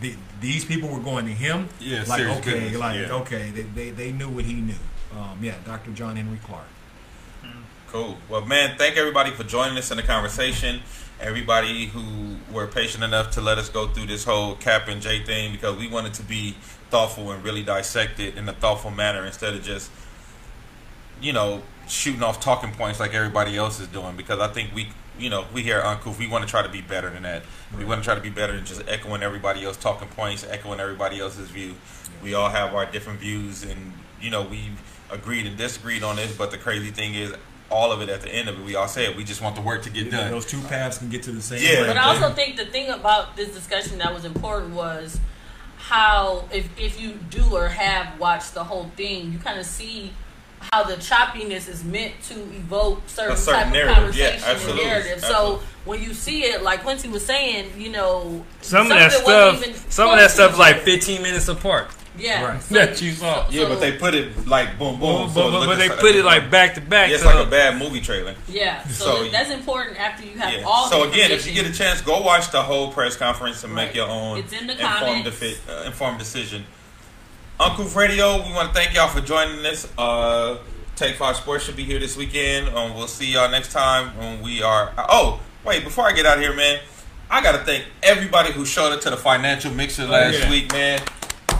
the, these people were going to him? Yeah, like, okay, goodness. like yeah. okay, they, they, they knew what he knew. Um, yeah, Doctor John Henry Clark. Cool. Well, man, thank everybody for joining us in the conversation. Everybody who were patient enough to let us go through this whole Cap and J thing, because we wanted to be thoughtful and really dissect it in a thoughtful manner instead of just, you know, shooting off talking points like everybody else is doing. Because I think we, you know, we here at Uncouth, we want to try to be better than that. Right. We want to try to be better than just echoing everybody else's talking points, echoing everybody else's view. Yeah. We all have our different views, and, you know, we agreed and disagreed on this, but the crazy thing is, all of it at the end of it, we all said we just want the work to get done. Those two paths can get to the same. Yeah. But I also think the thing about this discussion that was important was how, if if you do or have watched the whole thing, you kind of see how the choppiness is meant to evoke certain, certain type narrative. of conversation yeah, and narrative. Absolutely. So when you see it, like Quincy was saying, you know, some, some of that stuff, some of that stuff, like fifteen minutes apart. Yeah, right. so, that you saw. So, yeah, but they put it like boom, boom, boom, so boom but they put it like back to back. Yeah, it's so. like a bad movie trailer. Yeah, so, so that's important after you have yeah. all. So again, if you get a chance, go watch the whole press conference and right. make your own it's in the informed, defi- uh, informed decision. Uncle Radio, we want to thank y'all for joining us. Uh, Take Five Sports should be here this weekend. Um, we'll see y'all next time when we are. Oh, wait! Before I get out of here, man, I gotta thank everybody who showed up to the financial mixer last oh, yeah. week, man.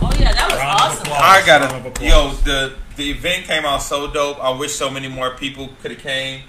Oh yeah, that was awesome. I gotta, yo, the the event came out so dope. I wish so many more people could have came.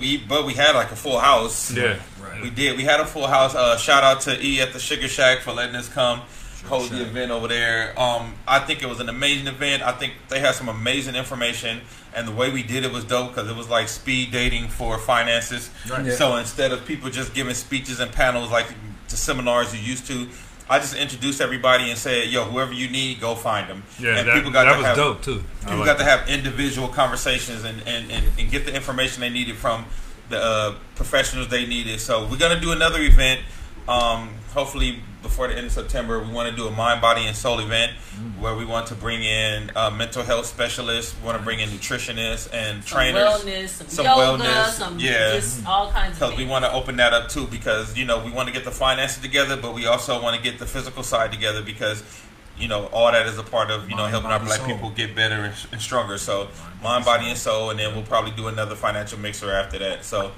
We but we had like a full house. Yeah, right. We did. We had a full house. Uh, shout out to E at the Sugar Shack for letting us come Sugar hold Shack. the event over there. Um, I think it was an amazing event. I think they had some amazing information, and the way we did it was dope because it was like speed dating for finances. Right. Yeah. So instead of people just giving speeches and panels like the seminars you used to, I just introduced everybody and said, yo, whoever you need, go find them. Yeah, and that, people got that to was have, dope, too. People like got that. to have individual conversations and, and, and, and get the information they needed from the uh, professionals they needed. So we're going to do another event, um, hopefully before the end of September. We want to do a mind, body, and soul event mm-hmm. where we want to bring in uh, mental health specialists. We want to bring in nutritionists and some trainers. Wellness, some, some yoga, wellness, some yeah, just all kinds of things. Because we want to open that up, too, because, you know, we want to get the finances together, but we also want to get the physical side together because, you know, all that is a part of, you know, mind, helping body, our black soul. people get better and, and stronger. So mind, body, and soul, and then we'll probably do another financial mixer after that. So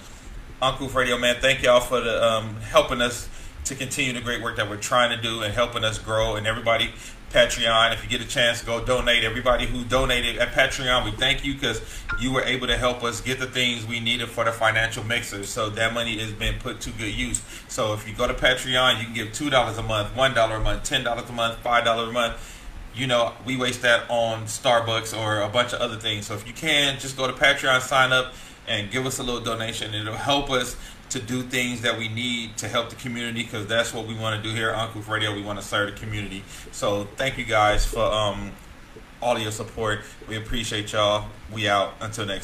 Uncle Radio, man, thank y'all for the um, helping us to continue the great work that we're trying to do and helping us grow. And everybody, Patreon, if you get a chance, go donate. Everybody who donated at Patreon, we thank you because you were able to help us get the things we needed for the financial mixer. So that money has been put to good use. So if you go to Patreon, you can give two dollars a month, one dollar a month, ten dollars a month, five dollars a month. You know, we waste that on Starbucks or a bunch of other things. So if you can, just go to Patreon, sign up, and give us a little donation. It'll help us to do things that we need to help the community, because that's what we want to do here at Uncouth Radio. We want to serve the community. So thank you guys for um, all of your support. We appreciate y'all. We out. Until next time.